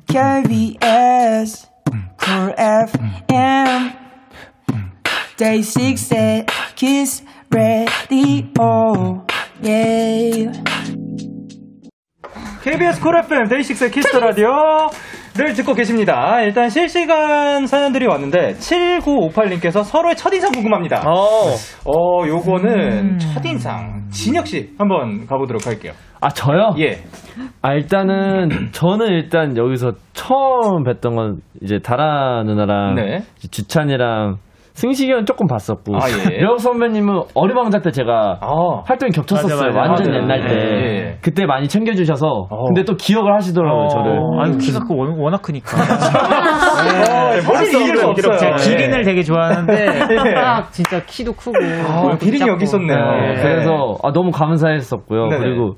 KBS Cool FM Day6의 Kiss Radio Yeah KBS 쿨 FM 데이식스의 키스 라디오를 듣고 계십니다. 일단 실시간 사연들이 왔는데 7958님께서 서로의 첫인상 궁금합니다. 요거는 첫인상 진혁씨 한번 가보도록 할게요. 아 저요? 예. 아 일단은 저는 일단 여기서 처음 뵀던 건 이제 다라 누나랑 네. 주찬이랑 승식이 형 조금 봤었고 려우 선배님은 어리방자 때 제가 활동이 겹쳤었어요. 완전 옛날 때 그때 많이 챙겨주셔서 근데 또 기억을 하시더라고요. 저를 아니 키가 워낙 크니까 본인이 이길 수 없어요. 제가 기린을 되게 좋아하는데 딱 진짜 키도 크고 기린이 여기 있었네요. 그래서 너무 감사했었고요. 네네. 그리고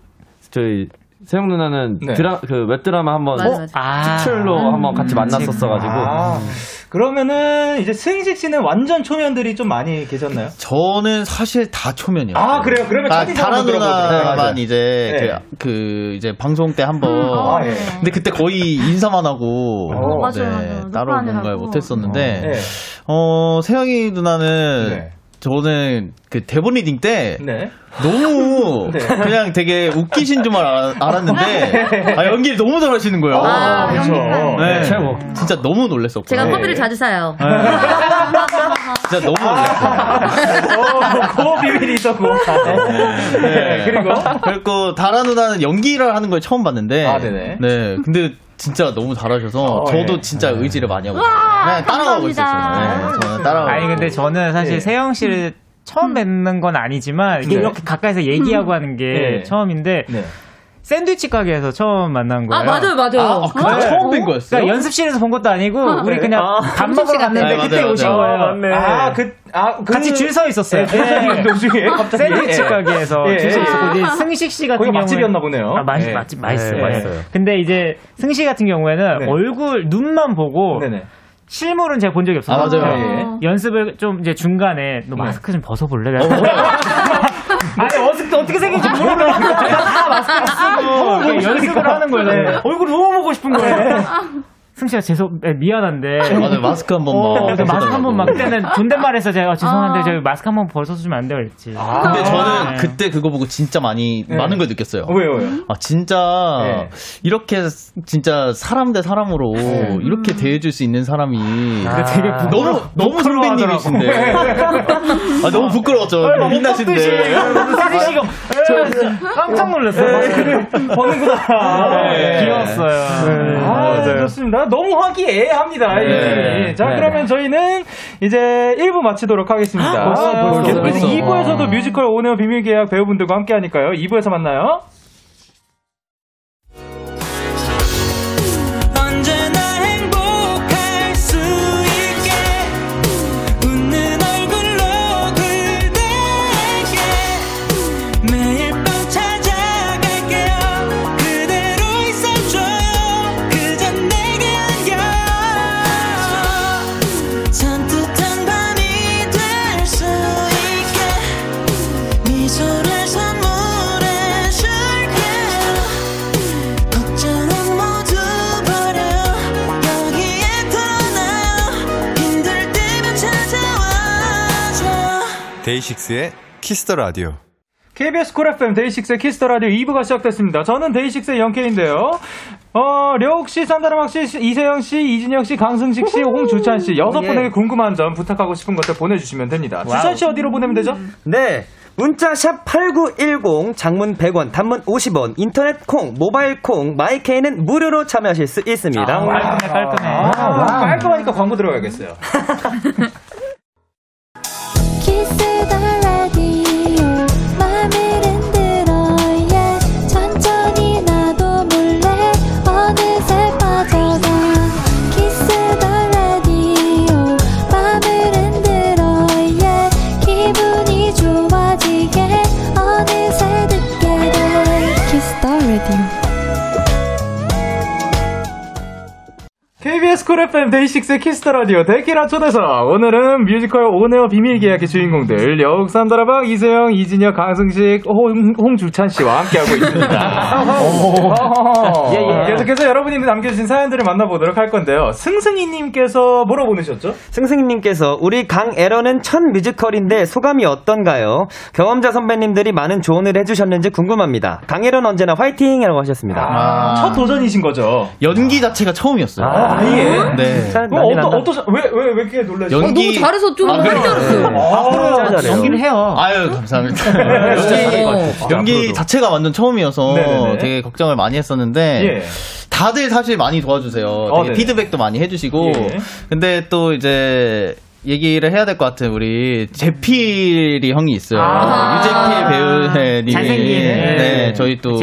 저희 세영 누나는 그 웹드라마 한번 추출로 한번 같이 만났었어가지고 그러면은 이제 승식 씨는 완전 초면들이 좀 많이 계셨나요? 저는 사실 다 초면이요. 아 그래요? 그러면 다른 누나만 이제 그 이제 방송 때 한번 근데 그때 거의 인사만 하고 맞아요. 따로 뭔가 못했었는데 세영이 누나는 저는 그 대본 리딩 때 너무 그냥 되게 웃기신 줄 알았는데 연기를 너무 잘하시는 거예요. 그렇죠. 최고. 진짜 너무 놀랐었고. 제가 커피를 자주 사요. 진짜 너무 놀랐어요. 그 비밀이 있었고. 그리고 다라 누나는 연기를 하는 걸 처음 봤는데. 아 네네. 네. 근데 진짜 너무 잘하셔서 저도 진짜 의지를 많이 하고 따라가고 있었어요. 저는 따라가고. 아니 근데 저는 사실 세영 씨를 처음 뵙는 건 아니지만 이렇게 가까이서 얘기하고 하는 게 처음인데 샌드위치 가게에서 처음 만난 거예요. 아 맞아요. 처음 뵌 거였어요. 그러니까 연습실에서 본 것도 아니고 우리 그냥 밥 먹으러 갔는데 그때 오신 거예요. 같이 줄 서 있었어요. 도중에 갑자기 샌드위치 가게에서 줄 서 있었고 이제 승식 씨 같은 경우는 맛집이었나 보네요. 아 맛집 맛있어요. 근데 이제 승식 같은 경우에는 얼굴 눈만 보고. 실물은 제가 본 적이 없었어요. 연습을 좀 이제 중간에 너 마스크 좀 벗어볼래? 아니 어떻게 생긴지 모르겠는데 마스크 쓰고 연습을 하는 거예요. 얼굴 너무 보고 싶은 거예요. 승씨야 미안한데 마스크 한 번만 마스크 한 번만 그때는 존댓말해서 제가 죄송한데 저희 마스크 한 번 벗어주면 안 돼요 그랬지. 근데 저는 그때 그거 보고 진짜 많은 걸 느꼈어요. 왜요? 아 진짜 이렇게 진짜 사람 대 사람으로 이렇게 대해줄 수 있는 사람이 되게 너무 선배님이신데 너무 부끄러웠죠. 민낯인데 깜짝 놀랐어요. 버는구나. 귀여웠어요. 아 좋습니다. 너무 화기애애합니다. 네. 예. 자, 네. 그러면 저희는 이제 1부 마치도록 하겠습니다. 벌써. 2부에서도 뮤지컬 온에어 비밀계약 배우분들과 함께 하니까요. 2부에서 만나요. 데이식스의 키스 더 라디오. KBS 콜 FM 데이식스의 키스 더 라디오 2부가 시작됐습니다. 저는 데이식스의 영케인데요. 려욱 씨, 산다라박 씨, 이세영 씨, 이진혁 씨, 강승식 씨, 홍주찬 씨 여섯 분에게 궁금한 점, 부탁하고 싶은 것들 보내주시면 됩니다. 주찬 씨 어디로 보내면 되죠? 네. 문자 샵 8910, 장문 100원, 단문 50원, 인터넷 콩, 모바일 콩, 마이케이는 무료로 참여하실 수 있습니다. 깔끔해. 깔끔하니까 광고 들어가야겠어요. KBS 쿨 FM 데이식스의 키스더라디오 데키라 초대석. 오늘은 뮤지컬 온에어 비밀계약의 주인공들 려욱, 산다라박, 이세영, 이진혁, 강승식, 홍주찬씨와 함께하고 있습니다. 계속해서 여러분이 남겨주신 사연들을 만나보도록 할 건데요. 승승이님께서 뭐라 보내셨죠? 승승이님께서 우리 강에러는 첫 뮤지컬인데 소감이 어떤가요? 경험자 선배님들이 많은 조언을 해주셨는지 궁금합니다. 강에러는 언제나 화이팅! 라고 하셨습니다. 첫 도전이신 거죠? 연기 자체가 처음이었어요. 아예. 네. 왜 이렇게 놀라지? 연기 너무 잘해서 좀 놀랐어요. 연기를 해요. 아유 감사합니다. 연기 자체가 완전 처음이어서 네네네. 되게 걱정을 많이 했었는데 예. 다들 사실 많이 도와주세요. 되게 피드백도 많이 해주시고 예. 근데 또 이제. 얘기를 해야 될 것 같은 우리 제필이 형이 있어요. 유제필 배우님이 네, 저희 또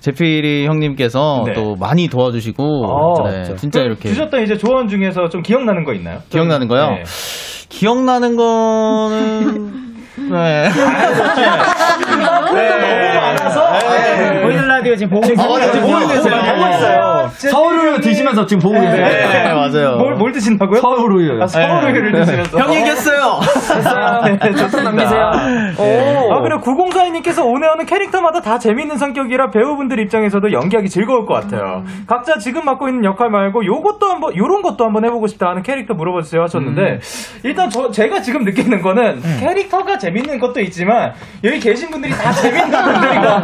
제필이 형님께서 네. 또 많이 도와주시고 네, 진짜 이렇게 주셨던 이제 조언 중에서 좀 기억나는 거 있나요? 기억나는 거요? 네. 기억나는 거는 네. 너무 많아서 보이는 라디오 지금 보고 계세요. 보고 있어요. 서울을 드시면서 지금 보고 계세요. 네, 맞아요. 뭘 드신다고요? 서울우유. 서울우유를 드시면서. 형 이겼어요. 좋습니다. 남기세요. 그리고 9042님께서 온에어는 캐릭터마다 다 재밌는 성격이라 배우분들 입장에서도 연기하기 즐거울 것 같아요. 각자 지금 맡고 있는 역할 말고 요런 것도 한번 해보고 싶다 하는 캐릭터 물어봐주세요 하셨는데 일단 제가 지금 느끼는 거는 캐릭터가 재밌는 것도 있지만 여기 계신 분들이 다 재밌는 분들인 것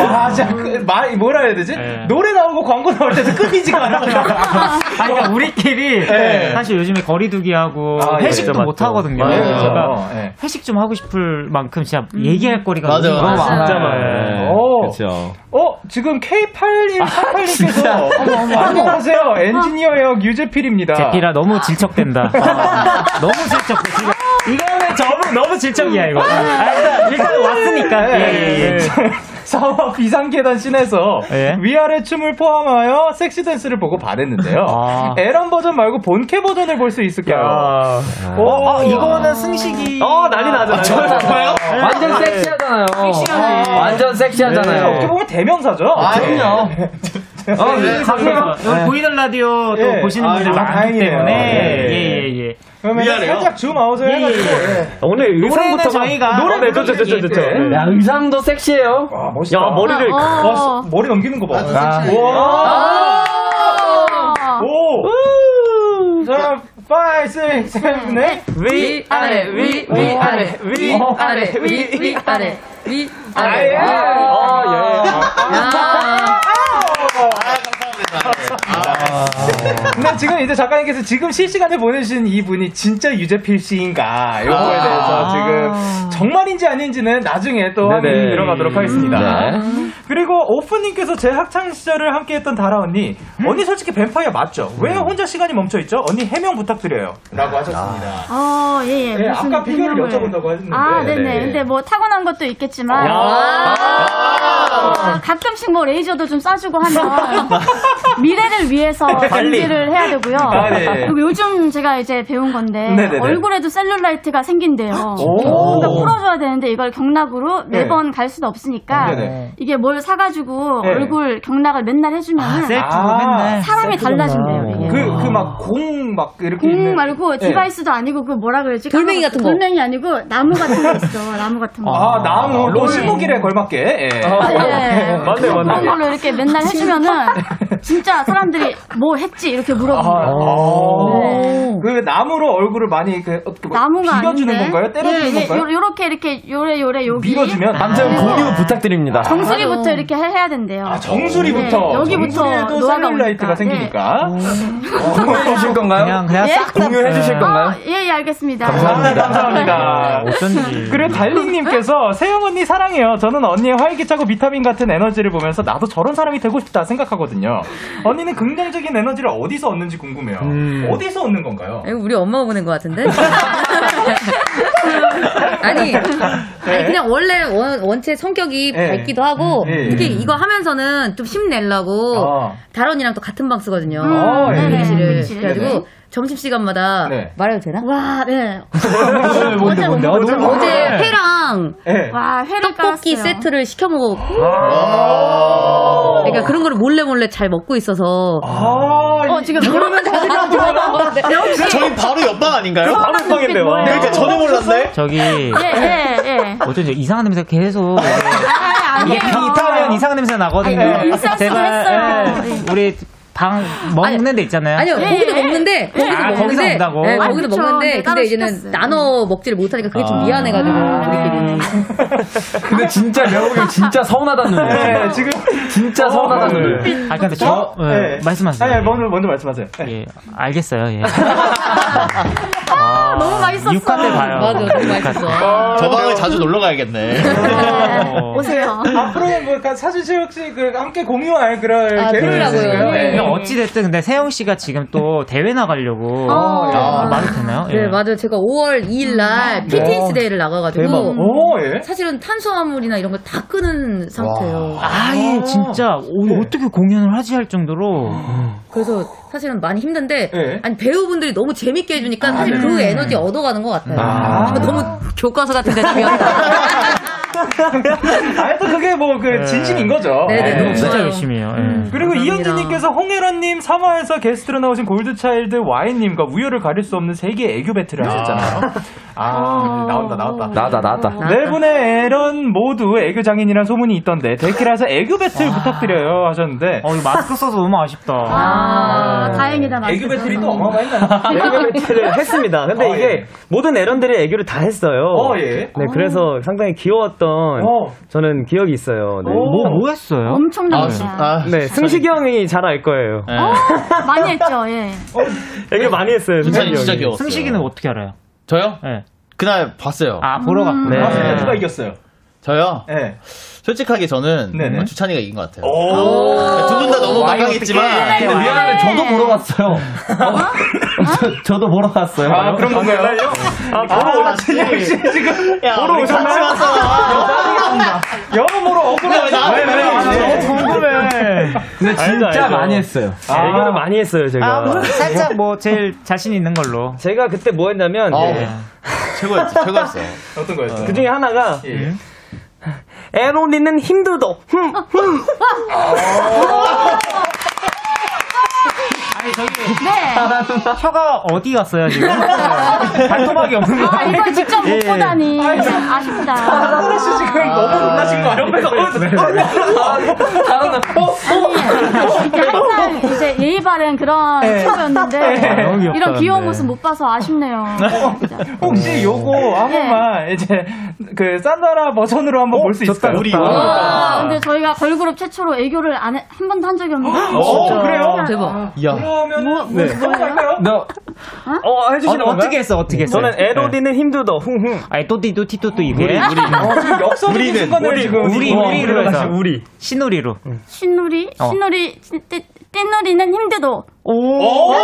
같거든요. 뭐라 해야 되지? 네. 노래 나오고 광고 나올 때도 끊이지가 않아. 그러니까 우리끼리 네. 사실 요즘에 거리두기하고 회식도 못 하거든요. 제가 회식 좀 하고 싶을 만큼 진짜 얘기할 거리가 너무 많아요. 그렇죠. 지금 K8138님께서 안녕하세요. 엔지니어 역 유재필입니다. 제필아 너무 질척된다. 너무 질척. 이거는 너무 질척이야 이거. 일단 왔으니까. 사업 비상계단 씬에서 위아래 춤을 포함하여 섹시 댄스를 보고 반했는데요. 에런 버전 말고 본캐 버전을 볼 수 있을까요? 이거는 승식이. 난리 나죠. 정말요? 완전 섹시하잖아요. 완전 섹시하잖아요. 어떻게 보면 대명사죠. 아니요. 보이는 라디오 또 보시는 분들 많기 때문에. 예. 그러면 살짝 줌 아웃을 해가지고 오늘 의상부터 저희가 노래 의상도 섹시해요. 와 멋있다. 야, 머리 넘기는 거 봐. 와. 5, 6, 7, 8 위아래. 근데 지금 이제 작가님께서 지금 실시간에 보내주신 이 분이 진짜 유재필 씨인가 요거에 대해서 지금 정말인지 아닌지는 나중에 또 확인 들어가도록 하겠습니다. 그리고 오프님께서 제 학창시절을 함께했던 다라언니. 언니 솔직히 뱀파이어 맞죠? 왜 혼자 시간이 멈춰있죠? 언니 해명 부탁드려요. 라고 하셨습니다. 어, 예, 예. 네, 아까 비교를 여쭤본다고 하셨는데. 아, 네네. 네. 근데 뭐 타고난 것도 있겠지만. 가끔씩 뭐 레이저도 좀 쏴주고 하면 미래를 위해서 관리를 해야 되고요. 아, 네. 그리고 요즘 제가 이제 배운 건데 네네네. 얼굴에도 셀룰라이트가 생긴대요. 그러니까 풀어줘야 되는데 이걸 경락으로 매번 갈 수도 없으니까 네네. 이게 뭘 사가지고 네. 얼굴 경락을 맨날 해주면 사람이 달라진대요. 이게. 그 막 공 막 이렇게 공 말고 네. 디바이스도 아니고 그 뭐라 그러지? 돌멩이 같은 거. 돌멩이 아니고 나무 같은 거 있어. 나무 같은 거. 아 나무. 로시보길에 걸맞게. 예. 네. 맞네. 그런 걸로 이렇게 맨날 해주면은 진짜 사람들이 뭐 했지 이렇게 물어보고. 네. 그 나무로 얼굴을 많이 그 나무가 비벼주는 아닌데? 건가요? 때려주는 네, 건가요? 요렇게 이렇게 요래 여기 비벼주면 남자는 공유 부탁드립니다. 정수리부터 이렇게 해야 된대요. 아, 정수리부터. 네, 여기부터 셀룰라이트가 생기니까. 공유해 주실 건가요? 그냥 싹 공유해 주실 건가요? 예, 알겠습니다. 감사합니다. 감사합니다. 어쩐지. 그래 달리님께서 세영 언니 사랑해요. 저는 언니의 활기차고 비타민 같은 에너지를 보면서 나도 저런 사람이 되고 싶다 생각하거든요. 언니는 긍정적인 에너지를 어디서 얻는지 궁금해요. 어디서 얻는 건가요? 이거 우리 엄마가 보낸 것 같은데? 아니 그냥 원래 원체 성격이 밝기도 하고 특히 이거 하면서는 좀 힘내려고 다론이랑 또 같은 방 쓰거든요. 민기씨를 그래가지고 점심시간마다 말해도 되나? 와, 네. 어제 회랑 떡볶이 세트를 시켜 먹었고 그러니까 그런 거를 몰래 잘 먹고 있어서 지금 모르면 다리가 돌아가는데 저희 바로 옆방 아닌가요? 바로 옆방인데요. 그러니까 전혀 몰랐네. 저기 어쩐지 이상한 냄새가 계속 이탈하면 이상한 냄새 나거든요. 제발 우리 방 먹는 데 있잖아요. 아니요, 거기도 먹는데 거기서 먹는다고. 네, 거기서 먹는데 근데 이제는 시켰어요. 나눠 먹지를 못하니까 그게 좀 미안해가지고 우리끼리. 근데 진짜 명호이 진짜 서운하다는 거예요. 네, 지금 진짜 서운하다는 거예요. 아 근데 저 말씀하세요. 네, 먼저 말씀하세요. 예, 알겠어요. 예. 아, 너무 맛있었어. 육회 봐요. 맞아, 너무 맛있어. 저 방에 자주 놀러 가야겠네. 오세요. 앞으로 뭐 사주씨 혹시 그 함께 공유할 그런 계획이신가요? 어찌 됐든 근데 세영 씨가 지금 또 대회 나가려고 말해도 되나요? 네, 예. 맞아요. 제가 5월 2일 날 PTS 데이를 나가가지고 사실은 탄수화물이나 이런 걸 다 끄는 상태예요. 아예 진짜 어떻게 공연을 하지 할 정도로. 그래서 사실은 많이 힘든데 아니 배우분들이 너무 재밌게 해주니까 사실 그 에너지 얻어가는 것 같아요. 너무 교과서 같은 대답이었다. 아니, 또 그게 뭐, 그, 진심인 거죠. 네네. 진짜 열심히 해요. 그리고 이현진님께서 홍혜란님 3화에서 게스트로 나오신 골드차일드 와인님과 우열을 가릴 수 없는 세계의 애교 배틀을 하셨잖아요. 나왔다. 네 분의 에런 모두 애교장인이란 소문이 있던데, 데키라에서 애교 배틀 부탁드려요 하셨는데. 이거 마스크 써서 너무 아쉽다. 다행이다, 마스크. 애교 배틀이 또 어마어마했나요? 애교 배틀을 했습니다. 근데 이게 모든 에런들이 애교를 다 했어요. 네, 그래서 상당히 귀여웠던 저는 기억이 있어요. 네. 뭐 했어요? 엄청납니다. 네, 승식이 형이 잘 알 거예요. 많이 했죠. 애교 많이 했어요. 진짜 귀여웠어요. 승식이는 어떻게 알아요? 저요? 네. 그날 봤어요. 보러 갔구나. 네. 누가 이겼어요? 저요? 네. 솔직하게 저는 주찬이가 이긴 것 같아요. 두 분 다 너무 막강했지만 근데 미안한데 저도 보러 갔어요. 저도 보러 갔어요. 그런 건가요? 보러 오셨나요? 지금 보러 오셨나요? 여러 보러 궁금해. 근데 진짜 많이 했어요. 얘기를 많이 했어요 제가. 살짝 뭐 제일 자신 있는 걸로. 제가 그때 뭐 했냐면 최고였어. 어떤 거였어요? 그 중에 하나가. 에론이는 힘들도. 아니 저기 혀가 어디 갔어요 지금? 발톱막이 없는 거. 이걸 직접 못 보다니 아쉽다. 사라 씨 지금 너무 놀라신 거 아니에요? 아니 항상 이제 예의 바른 그런 친구였는데 이런 귀여운 모습 못 봐서 아쉽네요. 혹시 요거 한 번만 이제 그 산다라 버전으로 한번 볼 수 있을까요? 근데 저희가 걸그룹 최초로 애교를 한 번도 한 적이 없는데. 그래요? 대박. 거면 뭐 할까요? 너 해주시는 건가요? 어떻게 했어? 저는 에로디는 힘들어. 흥흥. 아니 또띠또티또또 이거 우리 지금 역설적인 순간을 지금 우리로 다시 우리 신우리로. 신우리 뗀놀이는 힘들어. 오. 와,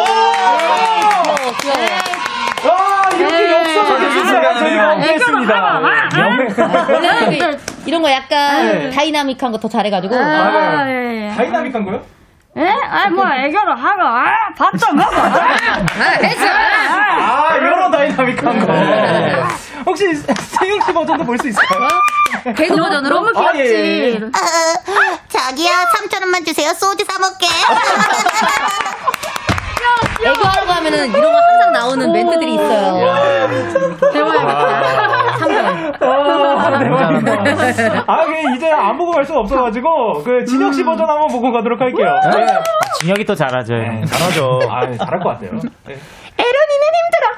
이렇게 역사적인 순간을 저희가 언급했습니다. 원래 이런 거 약간 다이나믹한 거 더 잘해가지고. 다이나믹한 거요? 예? 아, 뭐, 애교로 하고, 밥도 먹어! 됐어! 여러 다이나믹한 거. 혹시 세영 씨 버전도 볼 수 있을까요? 개그 버전으로? 너무 귀엽지. 예. 자기야, 3,000원만 주세요. 소주 사먹게. 애교하라고 하면은 이런 거 항상 나오는 멘트들이 있어요. 대박이다. 3번. 아, 그 이제 안 보고 갈 수가 없어가지고 그 진혁 씨 버전 한번 보고 가도록 할게요. 네. 진혁이 또 잘하죠. 네, 잘하죠. 아, 잘할 것 같아요. 네. 에런이는 힘들어.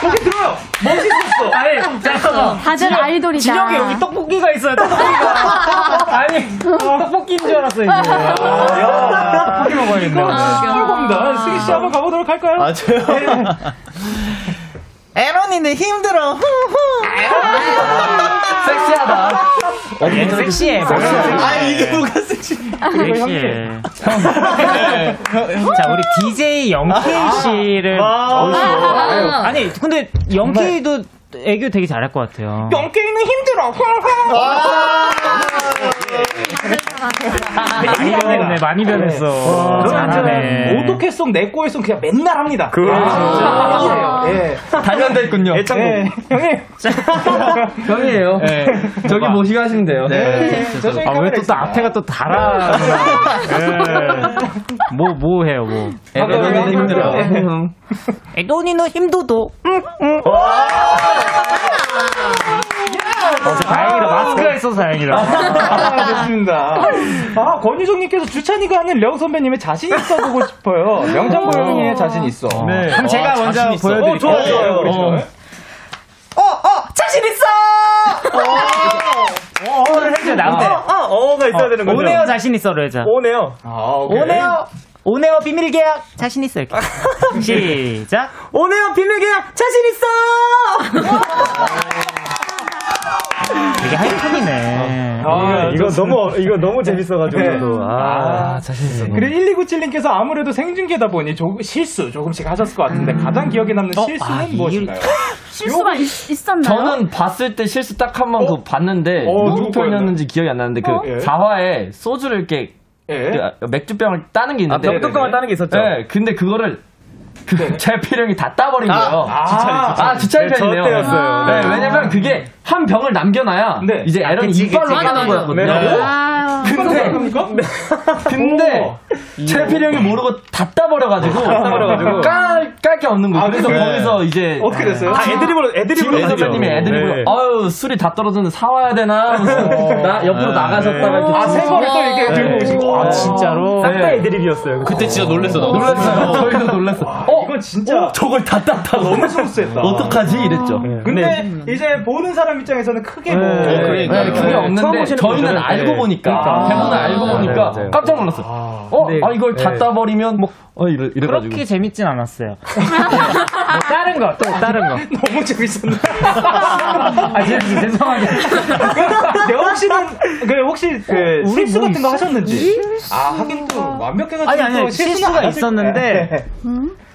거기 들어요. 멋있었어. 아니, 잠깐만. 다들 아이돌이다. 진혁이 여기 떡볶이가 있어요. 떡볶이가. 아니, 떡볶이인 줄 알았어요. 이제. 떡볶이 먹어야겠네요. 꿀겁니다. 승희 씨 한번 가보도록 할까요? 맞아요. 에런이는 힘들어. 섹시하다. 섹시해. 아니, 이게 뭐가 섹시해. 섹시해. 자, 우리 DJ 영케이 씨를. 아니, 근데 영케이도 애교 되게 잘할 것 같아요. 영케이는 힘들어. 많이 변했네, 많이 변했어. 저는 오도캐송, 내꼬에송 그냥 맨날 합니다. 그렇죠. 예. 단련됐군요. 애창곡. 형님. 형이에요. 저기 모시고 하시면 돼요. 네. 아, 왜 또 앞에가 또 달아. 뭐 해요, 뭐. 에도니는 힘들어. 에도니는 힘도도. 다행이다. 마스크가 있어서 다행이다. 좋습니다. 아, 권유정님께서 주찬이가 하는 령 선배님의 자신 있어 보고 싶어요. 명장 고양이의 자신 있어. 네. 그럼 제가 먼저 보여드릴게요. 좋아요. 자신 있어. 어를 해줘야 나한테. 어가 있어야 되는 거죠. 오네요 자신 있어로 해자. 오네요. 오네요 비밀 계약 자신 있어 이렇게. 시작. 오네요 비밀 계약 자신 있어. 되게 하이픈이네. 이거 너무 재밌어가지고. 네. 저도. 자신있어. 그리고 1297님께서 아무래도 생중계다 보니 실수 조금씩 하셨을 것 같은데 가장 기억에 남는 실수는 무엇인가요? 실수가 있었나요? 저는 봤을 때 실수 딱 한 번 봤는데 누구 편이었는지 기억이 안 나는데 그 4화에 소주를 이렇게 맥주병을 따는 게 있는데 뚜껑을 따는 게 있었죠. 네. 근데 그거를 제필 형이 다 따버린 거예요. 주차이 편이네요. 네, 왜냐면 그게 한 병을 남겨놔야 이제 에런이 이빨로 까는 거였거든요. 근데 제필 형이 모르고 다 따버려가지고 깔 게 없는 거예요. 그래서 거기서 이제 어떻게 됐어요? 애드립으로 선배님이 애드립으로 아유 술이 다 떨어졌는데 사와야 되나? 나 옆으로 나가셨다가 이렇게 세 번 또 이렇게 들고 오시고 진짜로 싹 다 애드립이었어요. 그때 진짜 놀랐어요. 저희도 놀랐어. 이건 진짜 저걸 다 땄다고 너무 소스했다. 어떡하지 이랬죠. 근데 이제 보는 사람 입장에서는 크게 그게 없는데 저희는 알고 보니까 대본을 알고 보니까 깜짝 놀랐어요. 이걸 다 따버리면 뭐 이래가지고 그렇게 재밌진 않았어요. 다른 거 너무 재밌었네. 죄송합니다. 혹시 실수 같은 거 하셨는지? 하긴 또 완벽해가지고 아니 실수가 있었는데.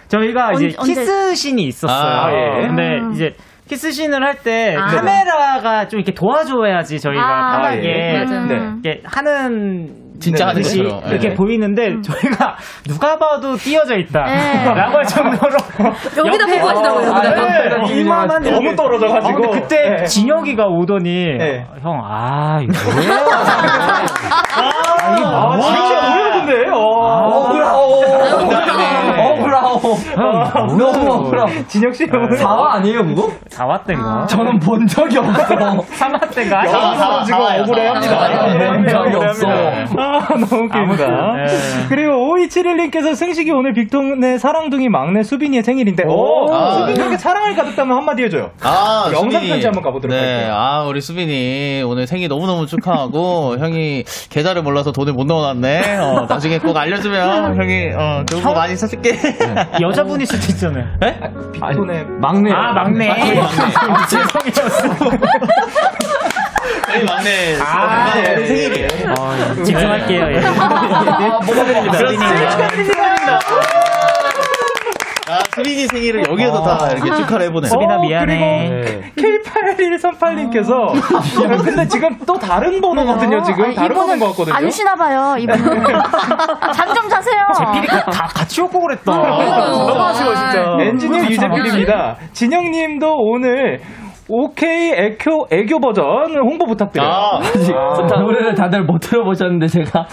저희가 이제 키스신이 있었어요. 근데 이제 키스신을 할 때 카메라가 좀 이렇게 도와줘야지 저희가 편하게 이렇게 하는 진짜 듯이 이렇게 보이는데 저희가 누가 봐도 띄어져 있다라고 할 정도로 여기다 보고 하시더라고요. 이만한 너무 떨어져가지고 그때 진혁이가 오더니 형 이거 뭐예요? 이게 진짜 어려운데? 너무 진혁 씨 4화 아니에요 그거? 4화 때인가? 저는 본 적이 없어. 3화 때인가? 영화로 지금 억울해합니다. 본 적이 없어. 너무 웃긴다. 그리고 5271님께서 승식이 오늘 빅톤의 사랑둥이 막내 수빈이의 생일인데 수빈이에게 사랑을 가득다면 한마디 해줘요. 영상 편지 한번 가보도록 할게요. 우리 수빈이 오늘 생일 너무너무 축하하고 형이 계좌를 몰라서 돈을 못 넣어놨네. 나중에 꼭 알려주면 형이 좋은 거 많이 사줄게. 네. 여자분일 수도 있잖아요. 네? 빅톤의 막내. 막내. 죄송해요. 막내. 네. 생일이에요. 집중할게요. 예. 먹어드립니다. 수빈이 축하드립니다. 수빈이 생일을 여기에서 다 이렇게 축하를 해보네. 수빈아 미안해. 그리고 K8138님께서 근데 지금 또 다른 번호거든요. 지금 다른 번호인 것 같거든요. 안 쉬나봐요 이번은. 잠좀 자세요. 제필이 다 같이 오고 그랬다. 너무 아쉬워 진짜. 엔지니어 유재필입니다. 진영님도 오늘 오케이 애교 버전 홍보 부탁드려요. 노래를 다들 못 들어보셨는데 제가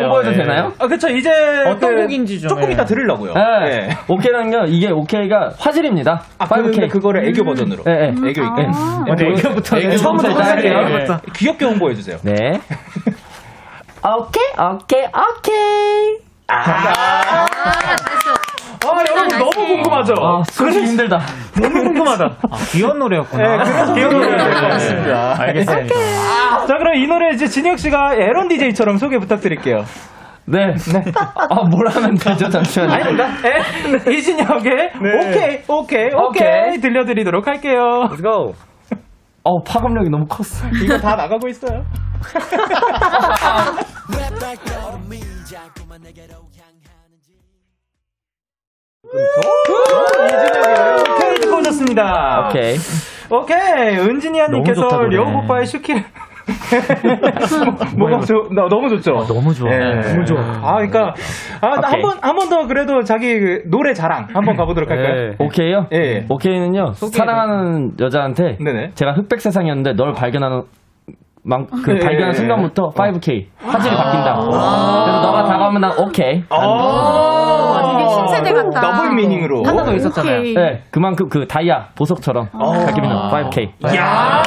홍보해도 되나요? 그렇죠. 이제 어떤 곡인지 좀 조금 이따 들으려고요. 네. 오케이는요. 이게 오케이가 화질입니다. 근데 그거를 애교 버전으로. 애교 있게. 애교부터 처음부터 시작해요. 귀엽게 홍보해 주세요. 네. 오케이. 여러분 너무 궁금하죠? 그래서 힘들다. 너무 궁금하다. 귀여운 노래였구나. 네, 그래서 귀여운 노래였습니다. 알겠습니다. 자, 그럼 이 노래 이제 진혁 씨가 에런 DJ처럼 소개 부탁드릴게요. 네. 뭘 하면 되죠? 잠시만요. 아닙니다. 이진혁의 오케이 들려드리도록 할게요. Let's go. 파급력이 너무 컸어. 이거 다 나가고 있어요. 오케이 듣고 오셨습니다. 오케이 은진이한님께서 려오빠의 슈키를 뭐가 좋? 너무 좋죠. 너무 좋아. 너무 좋아. 그러니까 한 번 더 그래도 자기 노래 자랑 한번 가보도록 할까요? 오케이요? 오케이는요. 사랑하는 여자한테 제가 흑백 세상이었는데 널 발견하는. 발견한 순간부터 5K 화질이 바뀐다. 그래서 너가 다가오면 난 오케이. 되게 신세대 같다. 더블 미닝으로. 하나 더 있었잖아요. 네, 그만큼 그 다이아 보석처럼 밝히면 5K. 야.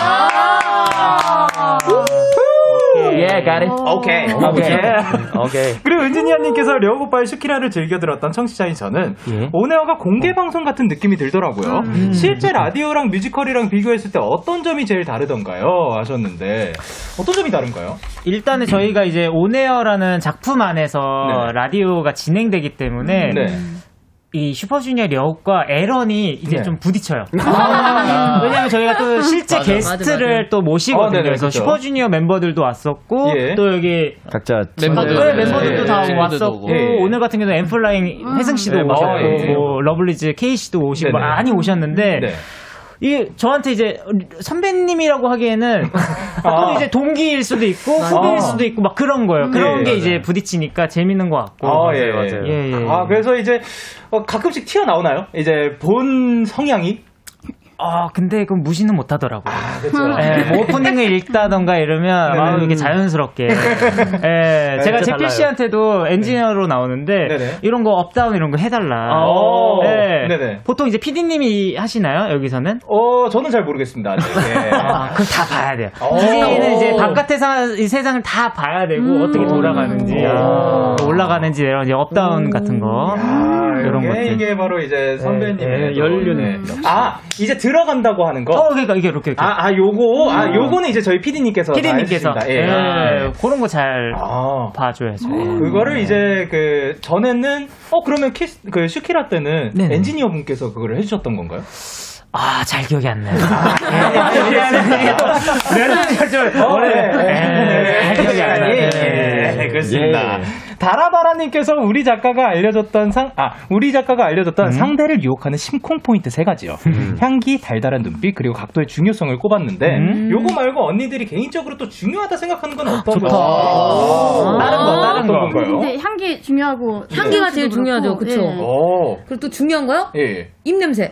예, got it. 오케이. 그리고 은진이아님께서 려오빠의 슈키라를 즐겨 들었던 청취자인 저는 온에어가 공개 방송 같은 느낌이 들더라고요. 실제 라디오랑 뮤지컬이랑 비교했을 때 어떤 점이 제일 다르던가요? 하셨는데 어떤 점이 다른가요? 일단은 저희가 이제 온에어라는 작품 안에서 라디오가 진행되기 때문에 이 슈퍼주니어 려욱과 에런이 이제 좀 부딪혀요. 왜냐하면 저희가 또 실제 게스트를 또 모시거든요. 그래서 슈퍼주니어 멤버들도 왔었고 또 여기 각자 멤버들도 다 왔었고 오늘 같은 경우는 엠플라잉 혜승 씨도 오셨고 뭐 러블리즈 케이 씨도 오시고 많이 오셨는데. 이 저한테 이제 선배님이라고 하기에는 또 이제 동기일 수도 있고 후배일 수도 있고 막 그런 거예요. 그런 게 이제 부딪히니까 재밌는 것 같고. 맞아요. 그래서 이제 가끔씩 튀어나오나요? 이제 본 성향이? 근데 그건 무시는 못 하더라고요. 그렇죠. 뭐 오프닝을 읽다던가 이러면 이게 자연스럽게. 제가 제필 씨한테도 엔지니어로 나오는데 이런 거 업다운 이런 거 해달라. 보통 이제 PD님이 하시나요 여기서는? 저는 잘 모르겠습니다. 그걸 다 봐야 돼요. DJ는 이제 바깥의 세상을 다 봐야 되고 어떻게 돌아가는지 올라가는지 이런 이제 업다운 같은 거. 이런 것들. 이게 바로 이제 선배님의 연륜에. 이제 들어간다고 하는 거. 그러니까 이게 이렇게. 요거. 요거는 이제 저희 PD님께서. 그런 거 잘 봐줘야죠. 그거를 이제 그 전에는 그러면 그 슈키라 때는 엔지니어 분께서 그거를 해주셨던 건가요? 잘 기억이 안 나요. 기억이 안 나요. 그렇습니다. 다라바라님께서 우리 작가가 알려줬던 상대를 유혹하는 심쿵 포인트 3가지요. 향기, 달달한 눈빛, 그리고 각도의 중요성을 꼽았는데 요거 말고 언니들이 개인적으로 또 중요하다 생각하는 건 어떤 거예요? 다른 거. 근데 향기 중요하고 향기가 제일 중요하죠, 그렇죠? 그리고 또 중요한 거요? 입 냄새.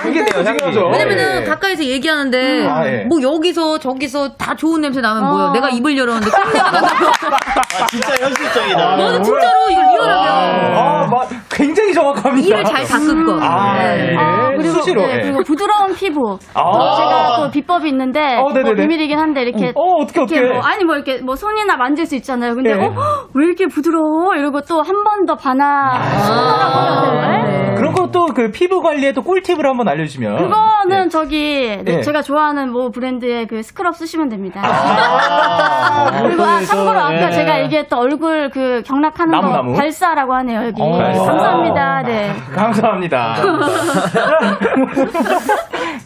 그게 제일 중요하죠. 왜냐면은 가까이서 얘기하는데 뭐 여기서 저기서 다 좋은 냄새 나면 뭐야? 내가 입을 열었는데 콧냄새가 나고. 진짜 현실적이다. 나는 진짜로 이걸 리얼하게. 굉장히 정확합니다. 이를 잘 다듬고 그리고 수시로 그리고 부드러운 피부. 제가 또 비법이 있는데 뭐 비밀이긴 한데 이렇게 어떻게 아니 뭐 이렇게 뭐 손이나 만질 수 있잖아요. 근데 왜 이렇게 부드러워? 이러고 또 한 번 더 반하. 그런 것도 그 피부 관리에 또 꿀팁을 한번 알려주시면. 그거는 제가 좋아하는 뭐 브랜드의 그 스크럽 쓰시면 됩니다. 그리고 참고로 아까 제가 얘기했던 얼굴 그 경락하는 거 발사라고 하네요 여기. 감사합니다. 네. 감사합니다.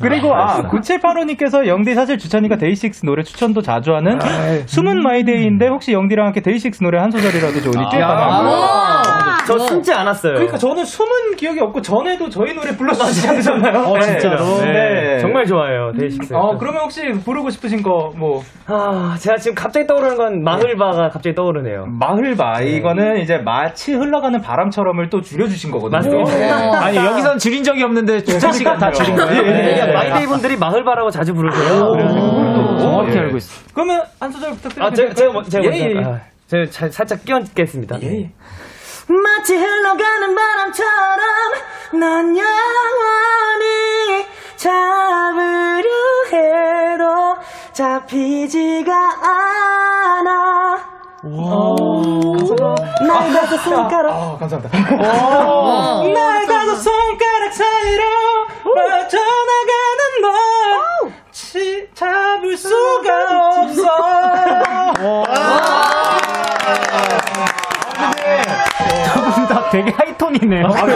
그리고 9785님께서 영디 사실 주찬이가 데이식스 노래 추천도 자주 하는 숨은 마이데이인데 혹시 영디랑 함께 데이식스 노래 한 소절이라도 좋으니 저 숨지 않았어요. 그러니까 저는 숨은 기억이 없고 전에도 저희 노래 불러주시지 않으셨나요? 진짜로. 네. 정말 좋아요 데이식스. 그러면 혹시 부르고 싶으신 거 뭐? 제가 지금 갑자기 떠오르는 건 마흘바가 갑자기 떠오르네요. 마흘바 이거는 이제 마치 흘러가는 바람처럼을 또 줄여주신 거거든요. 맞습니다. 아니 여기선 줄인 적이 없는데 주찬 씨가 다 줄인 거예요. 네. 마이데이 분들이 마흘바라고 자주 부르세요. 정확히 알고 있어. 그러면 한 소절 부탁드립니다. 제가 살짝 끼얹겠습니다. 예. 마치 흘러가는 바람처럼 난 영원히 잡으려 해도 잡히지가 않아. 날 다섯 손가락. 감사합니다. 날 다섯 손가락 사이로 빠져나가는 널 잡을 수가 없어. 저분 다 되게 하이톤이네요. 기가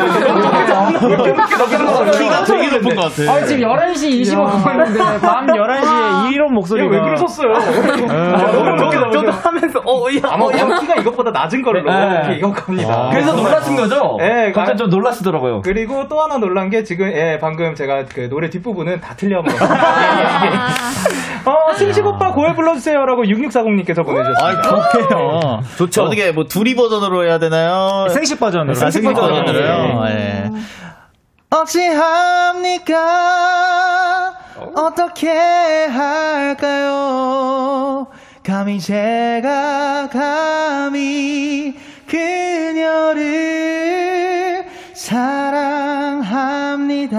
되게 높은 것 같아. 지금 11시 25분인데 밤 11시에 이런 목소리가. 왜 그러셨어요? 저도 하면서 아마 키가 이것보다 낮은 걸로 이렇게 기억합니다. 그래서 놀라신 거죠? 네, 갑자기 좀 놀라시더라고요. 그리고 또 하나 놀란 게 지금 방금 제가 그 노래 뒷부분은 다 틀려먹었어요. 승식 오빠 고해 불러주세요라고 6640님께서 보내주셨어요. 좋죠. 어떻게 뭐 둘이 버전으로 해야 되나요? 생식 버전으로요. 네. 어찌합니까? 어떻게 할까요? 제가 감히 그녀를 사랑합니다.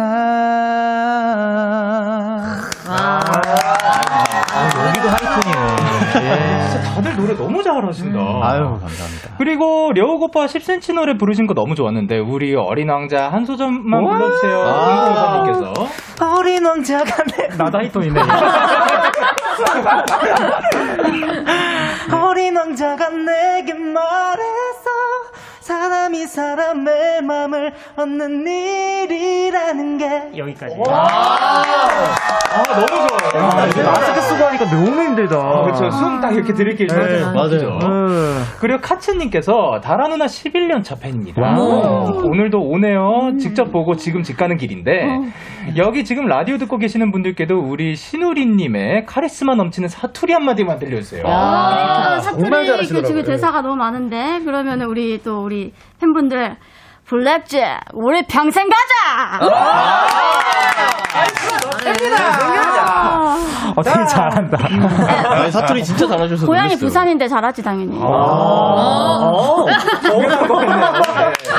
여기도 하이톤이에요. 진짜 다들 노래 너무 잘하신다. 아유, 감사합니다. 그리고 려우고파 10cm 노래 부르신 거 너무 좋았는데 우리 어린 왕자 한 소절만 불러주세요. 님께서 어린 왕자가 내 나도 하이톤이네. 어린 왕자가 내게 말했어. 사람이 사람의 마음을 얻는 일이라는 게 여기까지. 너무 좋아요. 마스크 쓰고 하니까 너무 힘들다. 그렇죠. 숨 딱 이렇게 들이킬 줄 알았어요. 맞아요. 그리고 카츠님께서 다라 누나 11년 차 팬입니다. 오늘도 오네요. 직접 보고 지금 집 가는 길인데 여기 지금 라디오 듣고 계시는 분들께도 우리 신우리님의 카리스마 넘치는 사투리 한마디만 들려주세요. 사투리 지금 대사가 너무 많은데 그러면 우리 팬분들 블랙잭 우리 평생 가자. 되게 잘한다. 사투리 진짜 잘하셔서 고향이 부산인데 잘하지 당연히.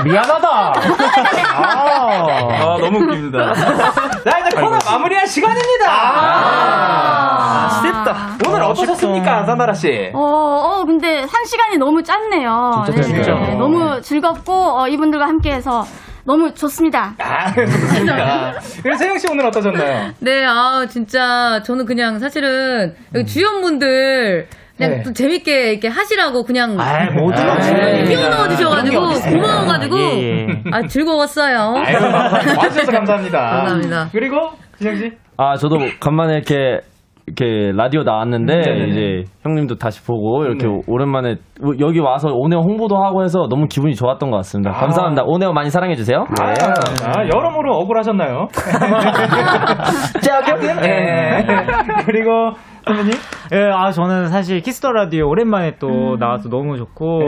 미안하다. 너무 웃깁니다. 자 이제 코너 마무리할 시간입니다. 쉽다. 오늘 어떠셨습니까, 산다라 씨? 근데 한 시간이 너무 짧네요. 진짜. 네, 너무 즐겁고 이분들과 함께해서. 너무 좋습니다. 좋습니다. 그래서 세영 씨 오늘 어떠셨나요? 네, 진짜 저는 그냥 사실은 주연분들 그냥 또 재밌게 이렇게 하시라고 그냥 끼워 넣어 주셔가지고 고마워가지고 즐거웠어요. 와주셔서 감사합니다. 감사합니다. 그리고 세영 씨? 저도 간만에 이렇게 라디오 나왔는데 이제 형님도 다시 보고 이렇게 오랜만에 여기 와서 온에어 홍보도 하고 해서 너무 기분이 좋았던 것 같습니다. 감사합니다. 온에어 많이 사랑해 주세요. 여러모로 억울하셨나요? 그리고 선배님? 저는 사실 키스더 라디오 오랜만에 또 나와서 너무 좋고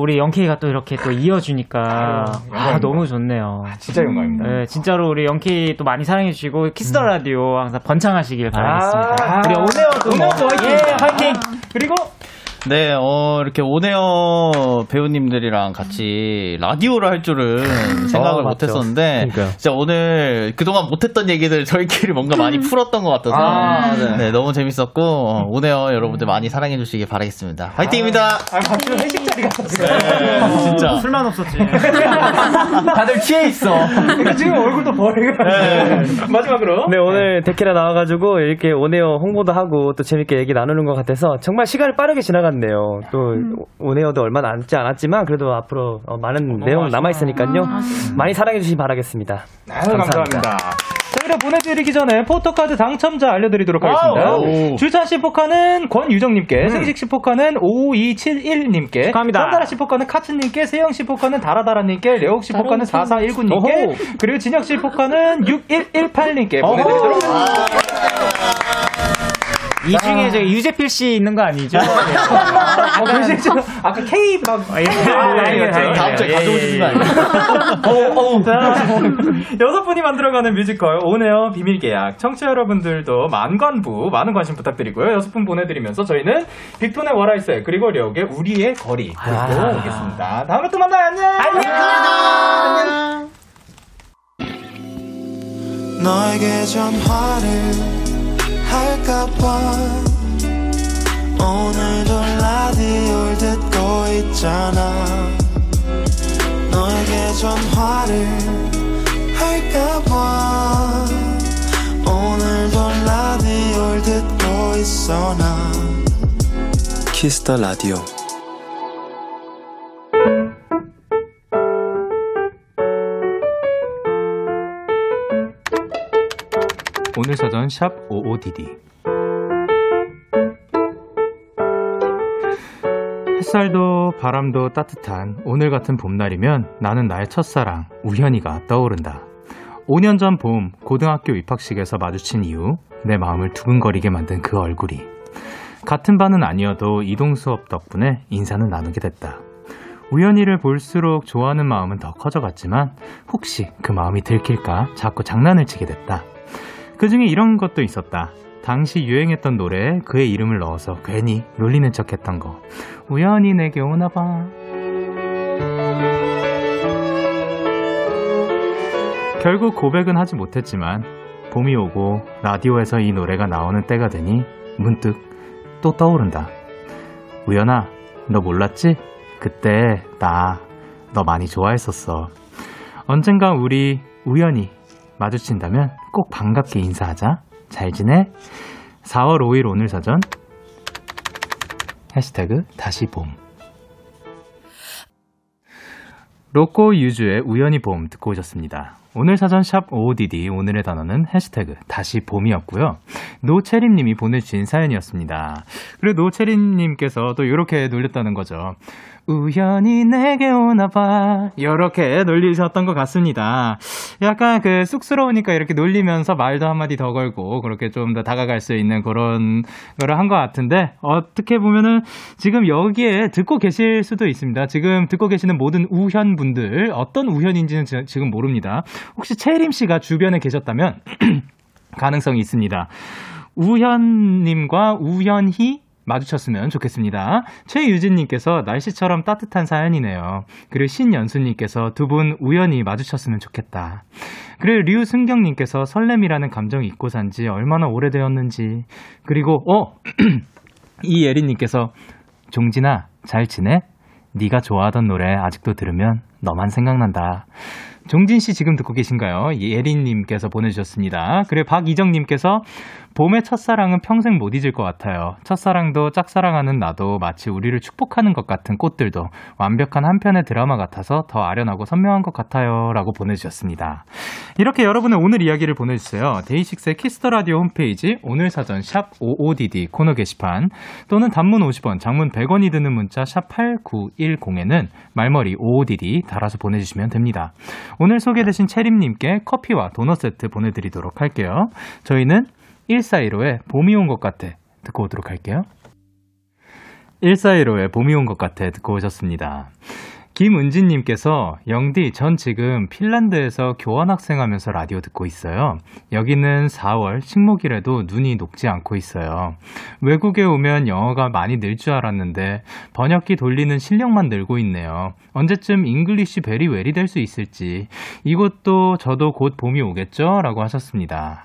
우리 영케이가 또 이렇게 또 이어주니까 너무 좋네요. 진짜 영광입니다. 진짜로 우리 영케이 또 많이 사랑해주시고 키스더 라디오 항상 번창하시길 바라겠습니다. 우리 오네요. 화이팅! 화이팅! 그리고 네, 이렇게 온에어 배우님들이랑 같이 라디오를 할 줄은 생각을 못했었는데, 진짜 오늘 그동안 못했던 얘기들 저희끼리 뭔가 많이 풀었던 것 같아서 네, 너무 재밌었고 온에어 여러분들 많이 사랑해 주시기 바라겠습니다. 화이팅입니다. 갑자기 회식 자리 같았어요. 네, 진짜 술만 없었지. 다들 취해 있어. 그러니까 지금 얼굴도 버리고. 네. 마지막으로. 네, 오늘 데키라 나와가지고 이렇게 온에어 홍보도 하고 또 재밌게 얘기 나누는 것 같아서 정말 시간이 빠르게 지나갔네요. 또 온에어도 얼마 남지 않았지만 그래도 앞으로 많은 내용 남아 있으니까요. 많이 사랑해 주시기 바라겠습니다. 감사합니다. 저희를 보내드리기 전에 포토카드 당첨자 알려드리도록 하겠습니다. 주찬 씨 포카는 권유정님께, 승식 씨 포카는 5271님께, 축하합니다. 산다라 씨 포카는 카츠님께, 세영 씨 포카는 다라다라님께, 레옥 씨 포카는 4419님께, 그리고 진혁 씨 포카는 6118님께 보내드리도록 하겠습니다. 이 중에 저희 유재필 씨 있는 거 아니죠? 아까 K 막 다음 주에 가져오시는 거 아니에요? 여섯 분이 만들어가는 뮤지컬 온에어 비밀계약, 청취자 여러분들도 만관부 많은 관심 부탁드리고요. 여섯 분 보내드리면서 저희는 빅톤의 월화일세 그리고 려욱의 우리의 거리 듣고 오겠습니다. 다음에 또 만나요. 안녕. 너에게 전화를 할까봐 오늘도 라디오를 듣고 있잖아. 너에게 전화를 할까봐 오늘도 라디오를 듣고 있어. 나 키스 더 라디오. 오늘 사전 샵 OODD. 햇살도 바람도 따뜻한 오늘 같은 봄날이면 나는 나의 첫사랑 우현이가 떠오른다. 5년 전 봄 고등학교 입학식에서 마주친 이후 내 마음을 두근거리게 만든 그 얼굴이. 같은 반은 아니어도 이동 수업 덕분에 인사는 나누게 됐다. 우연이를 볼수록 좋아하는 마음은 더 커져갔지만 혹시 그 마음이 들킬까 자꾸 장난을 치게 됐다. 그 중에 이런 것도 있었다. 당시 유행했던 노래에 그의 이름을 넣어서 괜히 놀리는 척했던 거. 우연히 내게 오나봐. 결국 고백은 하지 못했지만 봄이 오고 라디오에서 이 노래가 나오는 때가 되니 문득 또 떠오른다. 우연아, 너 몰랐지? 그때 나 너 많이 좋아했었어. 언젠가 우리 우연히 마주친다면 꼭 반갑게 인사하자. 잘 지내? 4월 5일 오늘 사전 해시태그 다시 봄. 로꼬 유주의 우연히 봄 듣고 오셨습니다. 오늘 사전 샵 OODD 오늘의 단어는 해시태그 다시 봄이었고요. 노채림님이 보내주신 사연이었습니다. 그리고 노채림님께서 또 이렇게 놀렸다는 거죠. 우연히 내게 오나봐. 이렇게 놀리셨던 것 같습니다. 약간 그 쑥스러우니까 이렇게 놀리면서 말도 한마디 더 걸고 그렇게 좀 더 다가갈 수 있는 그런 거를 한 것 같은데, 어떻게 보면은 지금 여기에 듣고 계실 수도 있습니다. 지금 듣고 계시는 모든 우현 분들, 어떤 우현인지는 지금 모릅니다. 혹시 채림 씨가 주변에 계셨다면 가능성이 있습니다. 우현님과 우현희 마주쳤으면 좋겠습니다. 최유진님께서 날씨처럼 따뜻한 사연이네요. 그리고 신연수님께서 두 분 우연히 마주쳤으면 좋겠다. 그리고 류승경님께서 설렘이라는 감정이 잊고 산 지 얼마나 오래되었는지. 그리고 이예린님께서 종진아 잘 지내? 네가 좋아하던 노래 아직도 들으면 너만 생각난다. 종진 씨 지금 듣고 계신가요? 예린님께서 보내주셨습니다. 그리고 박이정님께서 봄의 첫사랑은 평생 못 잊을 것 같아요. 첫사랑도 짝사랑하는 나도 마치 우리를 축복하는 것 같은 꽃들도 완벽한 한 편의 드라마 같아서 더 아련하고 선명한 것 같아요. 라고 보내주셨습니다. 이렇게 여러분의 오늘 이야기를 보내주세요. 데이식스의 키스더라디오 홈페이지 오늘 사전 샵 OODD 코너 게시판 또는 단문 50원, 장문 100원이 드는 문자 샵 8910에는 말머리 OODD 달아서 보내주시면 됩니다. 오늘 소개되신 채림님께 커피와 도넛 세트 보내드리도록 할게요. 저희는 1415의 봄이 온 것 같아 듣고 오도록 할게요. 1415의 봄이 온 것 같아 듣고 오셨습니다. 김은지님께서 영디, 전 지금 핀란드에서 교환학생하면서 라디오 듣고 있어요. 여기는 4월 식목일에도 눈이 녹지 않고 있어요. 외국에 오면 영어가 많이 늘 줄 알았는데 번역기 돌리는 실력만 늘고 있네요. 언제쯤 잉글리시 베리웨리 될 수 있을지. 이것도 저도 곧 봄이 오겠죠? 라고 하셨습니다.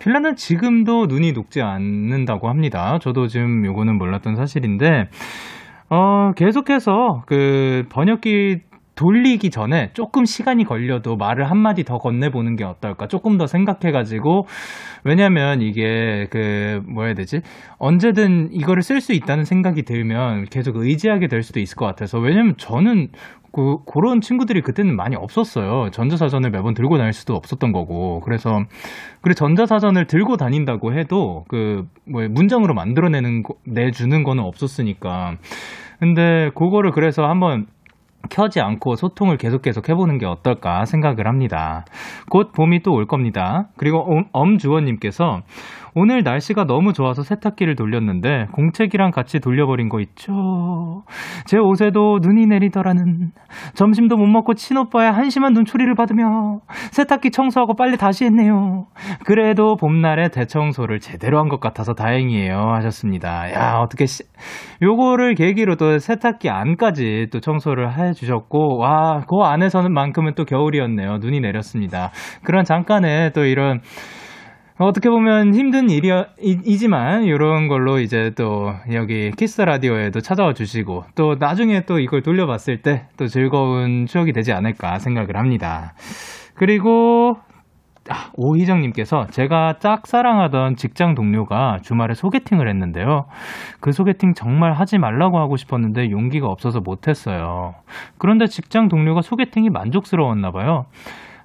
핀란드는 지금도 눈이 녹지 않는다고 합니다. 저도 지금 요거는 몰랐던 사실인데 계속해서 그 번역기 돌리기 전에 조금 시간이 걸려도 말을 한마디 더 건네보는 게 어떨까? 조금 더 생각해가지고, 왜냐면 이게 언제든 이거를 쓸 수 있다는 생각이 들면 계속 의지하게 될 수도 있을 것 같아서, 왜냐면 저는 그런 친구들이 그때는 많이 없었어요. 전자사전을 매번 들고 다닐 수도 없었던 거고. 그래서 전자사전을 들고 다닌다고 해도 문장으로 내주는 거는 없었으니까. 근데 그거를 그래서 한번 켜지 않고 소통을 계속 해보는 게 어떨까 생각을 합니다. 곧 봄이 또 올 겁니다. 그리고 엄주원님께서 오늘 날씨가 너무 좋아서 세탁기를 돌렸는데 공책이랑 같이 돌려버린 거 있죠. 제 옷에도 눈이 내리더라는. 점심도 못 먹고 친오빠의 한심한 눈초리를 받으며 세탁기 청소하고 빨래 다시 했네요. 그래도 봄날에 대청소를 제대로 한 것 같아서 다행이에요. 하셨습니다. 야, 어떻게 요거를 계기로 또 세탁기 안까지 또 청소를 해주셨고, 와, 그 안에서는 만큼은 또 겨울이었네요. 눈이 내렸습니다. 그런 잠깐의 또 이런 어떻게 보면 힘든 일이지만 이런 걸로 이제 또 여기 키스 라디오에도 찾아와 주시고 또 나중에 또 이걸 돌려봤을 때 또 즐거운 추억이 되지 않을까 생각을 합니다. 그리고 오희정님께서 제가 짝사랑하던 직장 동료가 주말에 소개팅을 했는데요. 그 소개팅 정말 하지 말라고 하고 싶었는데 용기가 없어서 못했어요. 그런데 직장 동료가 소개팅이 만족스러웠나 봐요.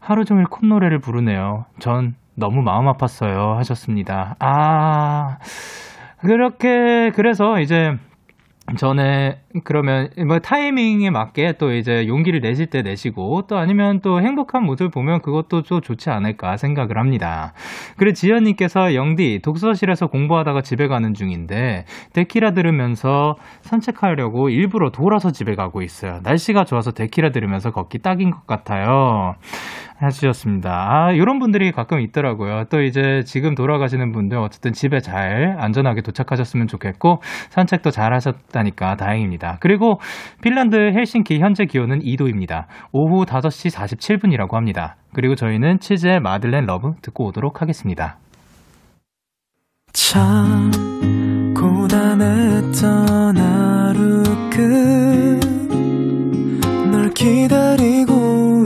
하루 종일 콧노래를 부르네요. 전 너무 마음 아팠어요. 하셨습니다. 그래서 이제 전에 그러면 타이밍에 맞게 또 이제 용기를 내실 때 내시고 또 아니면 또 행복한 모습을 보면 그것도 좀 좋지 않을까 생각을 합니다. 그리고 지연님께서 영디 독서실에서 공부하다가 집에 가는 중인데 데키라 들으면서 산책하려고 일부러 돌아서 집에 가고 있어요. 날씨가 좋아서 데키라 들으면서 걷기 딱인 것 같아요. 하셨습니다. 이런 분들이 가끔 있더라고요. 또 이제 지금 돌아가시는 분들 어쨌든 집에 잘 안전하게 도착하셨으면 좋겠고 산책도 잘 하셨다니까 다행입니다. 그리고 핀란드 헬싱키 현재 기온은 2도입니다. 오후 5시 47분이라고 합니다. 그리고 저희는 치즈의 마들렌 러브 듣고 오도록 하겠습니다. 참 고단했던 하루 끝 널 기다리고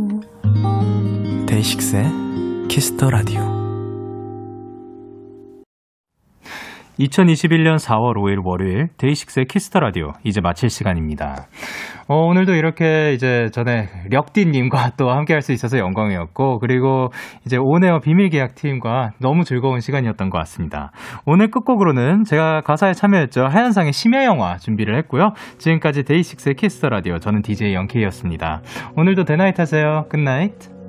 데이식스의 키스 더 라디오. 2021년 4월 5일 월요일 데이식스의 키스터 라디오 이제 마칠 시간입니다. 오늘도 이렇게 이제 전에 력디님과 또 함께할 수 있어서 영광이었고 그리고 이제 온에어 비밀계약팀과 너무 즐거운 시간이었던 것 같습니다. 오늘 끝곡으로는 제가 가사에 참여했죠. 하현상의 심야영화 준비를 했고요. 지금까지 데이식스의 키스터 라디오 저는 DJ 영케이였습니다. 오늘도 대나잇 하세요. 굿나잇.